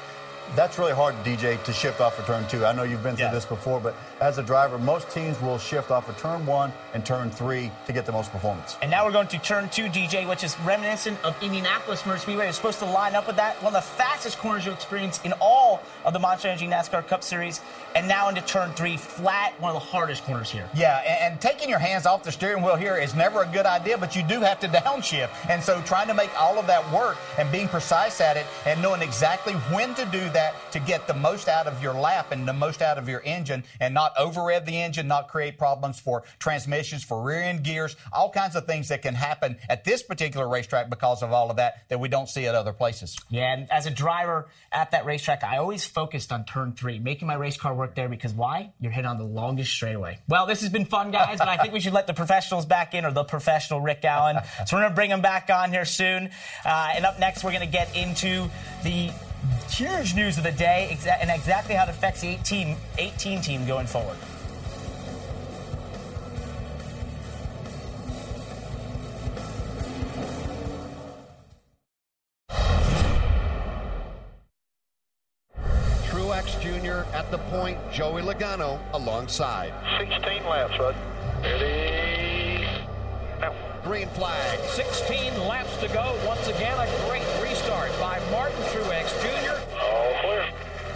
That's really hard, D J, to shift off of turn two. I know you've been through yeah. this before, but as a driver, most teams will shift off of turn one and turn three to get the most performance. And now we're going to turn two, D J, which is reminiscent of Indianapolis Motor Speedway. It's supposed to line up with that. One of the fastest corners you'll experience in all of the Monster Energy NASCAR Cup Series. And now into turn three, flat, one of the hardest corners here. Yeah, and, and taking your hands off the steering wheel here is never a good idea, but you do have to downshift. And so trying to make all of that work and being precise at it and knowing exactly when to do that to get the most out of your lap and the most out of your engine and not over-rev the engine, not create problems for transmissions, for rear-end gears, all kinds of things that can happen at this particular racetrack because of all of that that we don't see at other places. Yeah, and as a driver at that racetrack, I always focused on turn three, making my race car work there because why? You're hit on the longest straightaway. Well, this has been fun, guys, but I think we should let the professionals back in, or the professional Rick Allen. So we're going to bring him back on here soon. Uh, and up next, we're going to get into the huge news of the day exa- and exactly how it affects the eighteen, eighteen team going forward. Truex Junior at the point, Joey Logano alongside. sixteen laps, Russ. Ready? Now. Green flag. sixteen laps to go. Once again, a great restart by Martin Truex Junior All clear.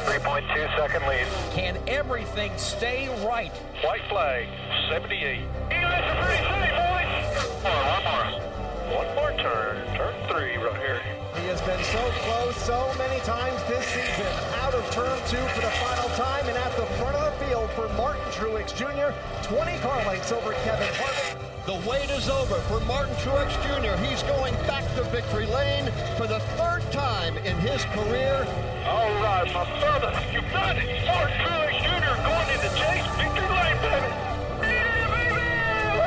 three point two second lead. Can everything stay right? White flag, seventy-eight. Eagle, that's a pretty city, boys. One more, one more turn. Turn three right here. He has been so close so many times this season. Out of turn two for the final time and at the front of the field for Martin Truex Junior twenty car lengths over Kevin Harvick. The wait is over for Martin Truex Junior He's going back to victory lane for the third time in his career. All right, my brother, you got it. Martin Truex Junior going into Chase victory lane, baby. Yeah, baby! Woo!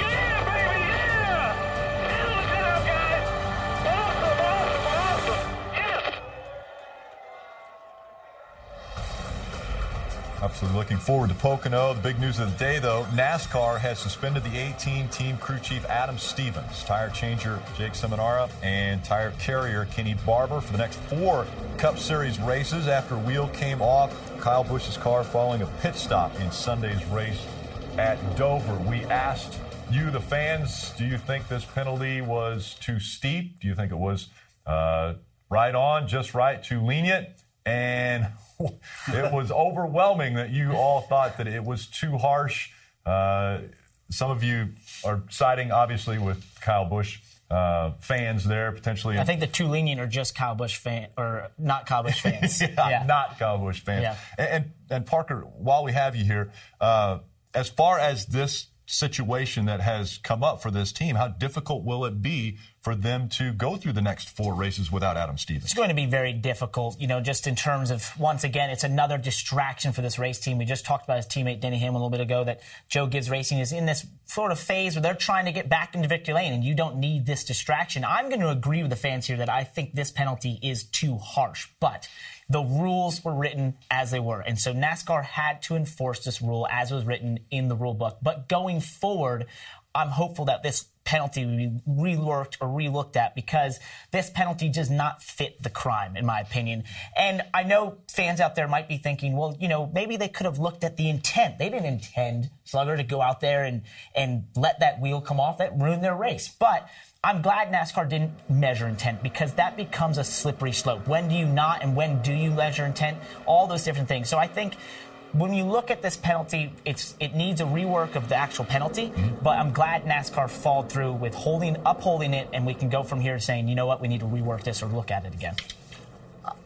Yeah, baby, yeah! Yeah, look it up, guys. Awesome, awesome, awesome. Absolutely looking forward to Pocono. The big news of the day, though, NASCAR has suspended the eighteen team crew chief Adam Stevens, tire changer Jake Seminara, and tire carrier Kenny Barber for the next four Cup Series races after a wheel came off Kyle Busch's car following a pit stop in Sunday's race at Dover. We asked you, the fans, do you think this penalty was too steep? Do you think it was uh, right on, just right, too lenient? And it was overwhelming that you all thought that it was too harsh. Uh, some of you are siding, obviously, with Kyle Busch uh, fans there, potentially. I think the two lenient are just Kyle Busch fans, or not Kyle Busch fans. yeah, yeah, not Kyle Busch fans. Yeah. And, and, and Parker, while we have you here, uh, as far as this situation that has come up for this team, how difficult will it be for them to go through the next four races without Adam Stevens? It's going to be very difficult, you know, just in terms of, once again, it's another distraction for this race team. We just talked about his teammate Denny Hamlin a little bit ago, that Joe Gibbs Racing is in this sort of phase where they're trying to get back into victory lane, and you don't need this distraction. I'm going to agree with the fans here that I think this penalty is too harsh, but the rules were written as they were, and so NASCAR had to enforce this rule as was written in the rule book. But going forward, I'm hopeful that this penalty will be reworked or relooked at, because this penalty does not fit the crime, in my opinion. And I know fans out there might be thinking, well, you know, maybe they could have looked at the intent. They didn't intend Slugger to go out there and, and let that wheel come off. That ruined their race. But I'm glad NASCAR didn't measure intent, because that becomes a slippery slope. When do you not, and when do you measure intent? All those different things. So I think when you look at this penalty, it's it needs a rework of the actual penalty, mm-hmm. but I'm glad NASCAR followed through with holding, upholding it, and we can go from here saying, you know what, we need to rework this or look at it again.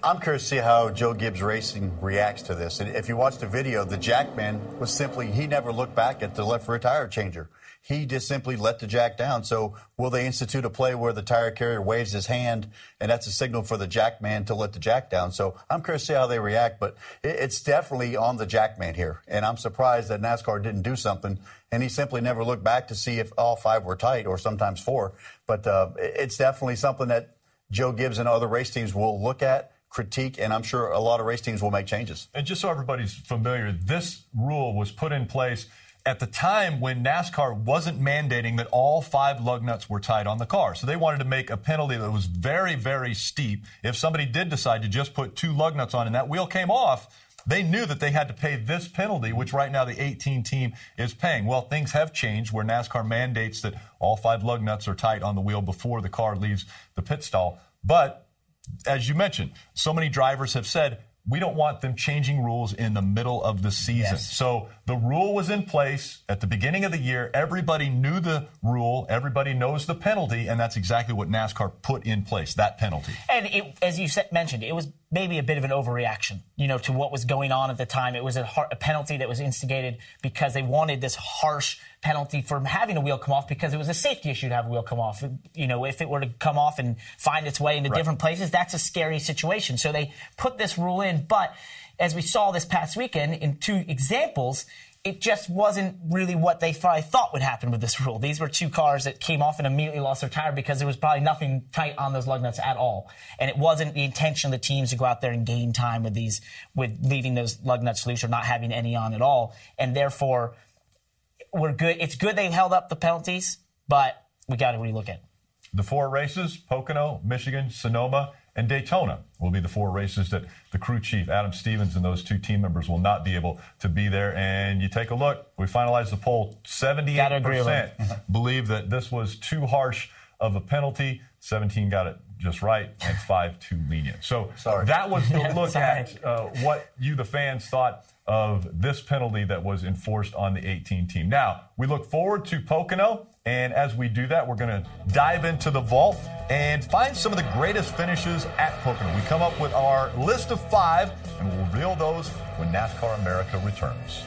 I'm curious to see how Joe Gibbs Racing reacts to this. And if you watch the video, the jackman was simply, he never looked back at the left rear tire changer. He just simply let the jack down. So will they institute a play where the tire carrier waves his hand, and that's a signal for the jackman to let the jack down? So I'm curious to see how they react, but it's definitely on the jackman here. And I'm surprised that NASCAR didn't do something, and he simply never looked back to see if all five were tight or sometimes four. But uh, it's definitely something that Joe Gibbs and other race teams will look at, critique, and I'm sure a lot of race teams will make changes. And just so everybody's familiar, this rule was put in place at the time when NASCAR wasn't mandating that all five lug nuts were tied on the car. So they wanted to make a penalty that was very, very steep. If somebody did decide to just put two lug nuts on and that wheel came off, they knew that they had to pay this penalty, which right now the eighteen team is paying. Well, things have changed where NASCAR mandates that all five lug nuts are tight on the wheel before the car leaves the pit stall. But as you mentioned, so many drivers have said, we don't want them changing rules in the middle of the season. Yes. So the rule was in place at the beginning of the year. Everybody knew the rule. Everybody knows the penalty, and that's exactly what NASCAR put in place, that penalty. And it, as you said, mentioned, it was maybe a bit of an overreaction, you know, to what was going on at the time. It was a, hard, a penalty that was instigated because they wanted this harsh penalty for having a wheel come off, because it was a safety issue to have a wheel come off. You know, if it were to come off and find its way into right. different places, that's a scary situation. So they put this rule in, but as we saw this past weekend in two examples, it just wasn't really what they probably thought would happen with this rule. These were two cars that came off and immediately lost their tire because there was probably nothing tight on those lug nuts at all. And it wasn't the intention of the teams to go out there and gain time with these, with leaving those lug nuts loose or not having any on at all. And therefore, we're good. It's good they held up the penalties, but we got to relook at it. The four races, Pocono, Michigan, Sonoma, and Daytona will be the four races that the crew chief, Adam Stevens, and those two team members will not be able to be there. And you take a look. We finalized the poll. seventy-eight percent believe that this was too harsh of a penalty. seventeen got it just right, and five too lenient. So Sorry. that was the look at uh, what you, the fans, thought of this penalty that was enforced on the eighteen team. Now, we look forward to Pocono. And as we do that, we're going to dive into the vault and find some of the greatest finishes at Pocono. We come up with our list of five, and we'll reveal those when NASCAR America returns.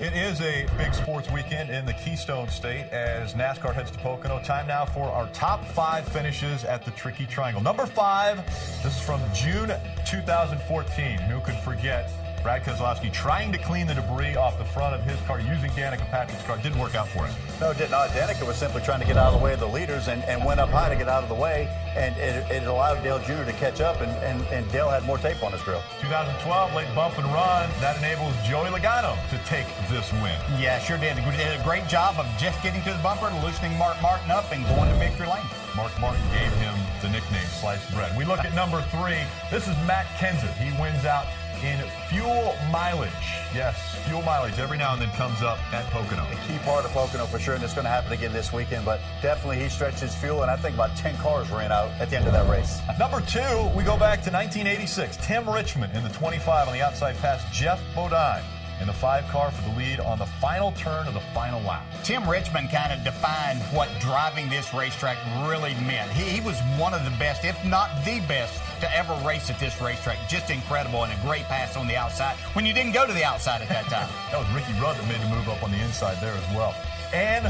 It is a big sports weekend in the Keystone State as NASCAR heads to Pocono. Time now for our top five finishes at the Tricky Triangle. Number five, this is from June two thousand fourteen. Who could forget Brad Keselowski trying to clean the debris off the front of his car using Danica Patrick's car? Didn't work out for him. No, it did not. Danica was simply trying to get out of the way of the leaders and, and went up high to get out of the way, and it, it allowed Dale Junior to catch up, and, and, and Dale had more tape on his grill. twenty twelve, late bump and run. That enables Joey Logano to take this win. Yeah, sure did. He did a great job of just getting to the bumper, loosening Mark Martin up, and going to victory lane. Mark Martin gave him the nickname Sliced Bread. We look at number three. This is Matt Kenseth. He wins out in fuel mileage. Yes, fuel mileage every now and then comes up at Pocono. A key part of Pocono for sure, and it's going to happen again this weekend, but definitely he stretched his fuel, and I think about ten cars ran out at the end of that race. Number two, we go back to nineteen eighty-six. Tim Richmond in the twenty-five on the outside past Jeff Bodine in the five car for the lead on the final turn of the final lap. Tim Richmond kind of defined what driving this racetrack really meant. He, he was one of the best, if not the best, to ever race at this racetrack. Just incredible, and a great pass on the outside when you didn't go to the outside at that time. That was Ricky Rudd that made the move up on the inside there as well. And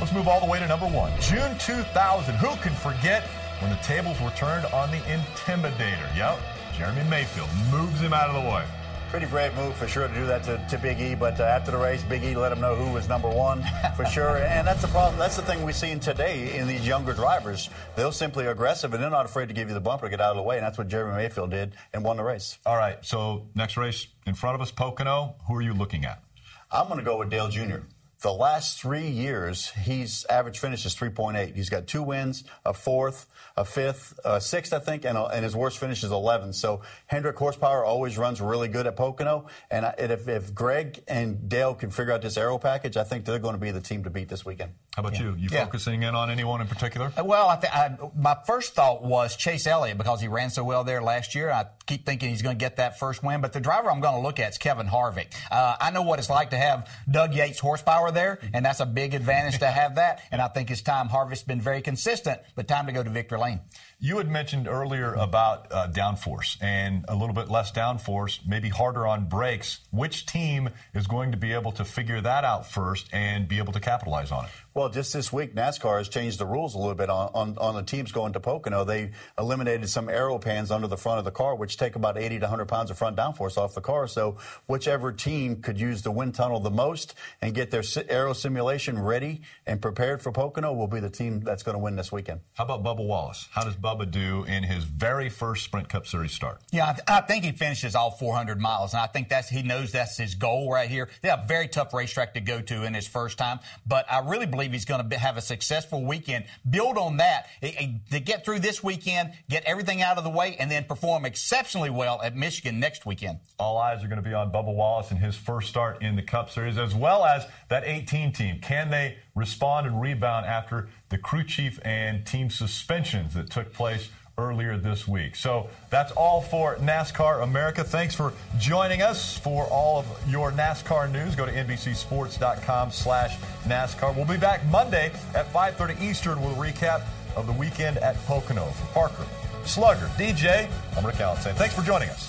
let's move all the way to number one. June two thousand, who can forget when the tables were turned on the Intimidator? Yep, Jeremy Mayfield moves him out of the way. Pretty brave move for sure to do that to, to Big E, but uh, after the race, Big E let him know who was number one for sure. And that's the problem. That's the thing we're seeing today in these younger drivers. They're simply aggressive, and they're not afraid to give you the bumper to get out of the way, and that's what Jeremy Mayfield did and won the race. All right, so next race in front of us, Pocono. Who are you looking at? I'm going to go with Dale Junior The last three years, his average finish is three point eight. He's got two wins, a fourth, a fifth, a sixth, I think, and, a, and his worst finish is eleventh. So Hendrick horsepower always runs really good at Pocono. And, I, and if, if Greg and Dale can figure out this aero package, I think they're going to be the team to beat this weekend. How about yeah. you? You yeah. focusing in on anyone in particular? Well, I th- I, my first thought was Chase Elliott because he ran so well there last year. I keep thinking he's going to get that first win. But the driver I'm going to look at is Kevin Harvick. Uh, I know what it's like to have Doug Yates horsepower there, and that's a big advantage to have that. And I think it's time. Harvick's been very consistent, but time to go to Victory Lane. You had mentioned earlier about uh, downforce and a little bit less downforce, maybe harder on brakes. Which team is going to be able to figure that out first and be able to capitalize on it? Well, just this week, NASCAR has changed the rules a little bit on, on, on the teams going to Pocono. They eliminated some aero pans under the front of the car, which take about eighty to one hundred pounds of front downforce off the car. So whichever team could use the wind tunnel the most and get their aero simulation ready and prepared for Pocono will be the team that's going to win this weekend. How about Bubba Wallace? How does Bubba do in his very first Sprint Cup Series start? Yeah, I, th- I think he finishes all four hundred miles, and I think that's he knows that's his goal right here. They have a very tough racetrack to go to in his first time, but I really believe he's going to have a successful weekend. Build on that to get through this weekend, get everything out of the way, and then perform exceptionally well at Michigan next weekend. All eyes are going to be on Bubba Wallace in his first start in the Cup Series, as well as that eighteen team. Can they respond and rebound after the crew chief and team suspensions that took place earlier this week? So that's all for NASCAR America. Thanks for joining us. For all of your NASCAR news, go to N B C Sports dot com slash NASCAR. We'll be back Monday at five thirty Eastern with a recap of the weekend at Pocono. For Parker, Slugger, D J, I'm Rick Allen saying thanks for joining us.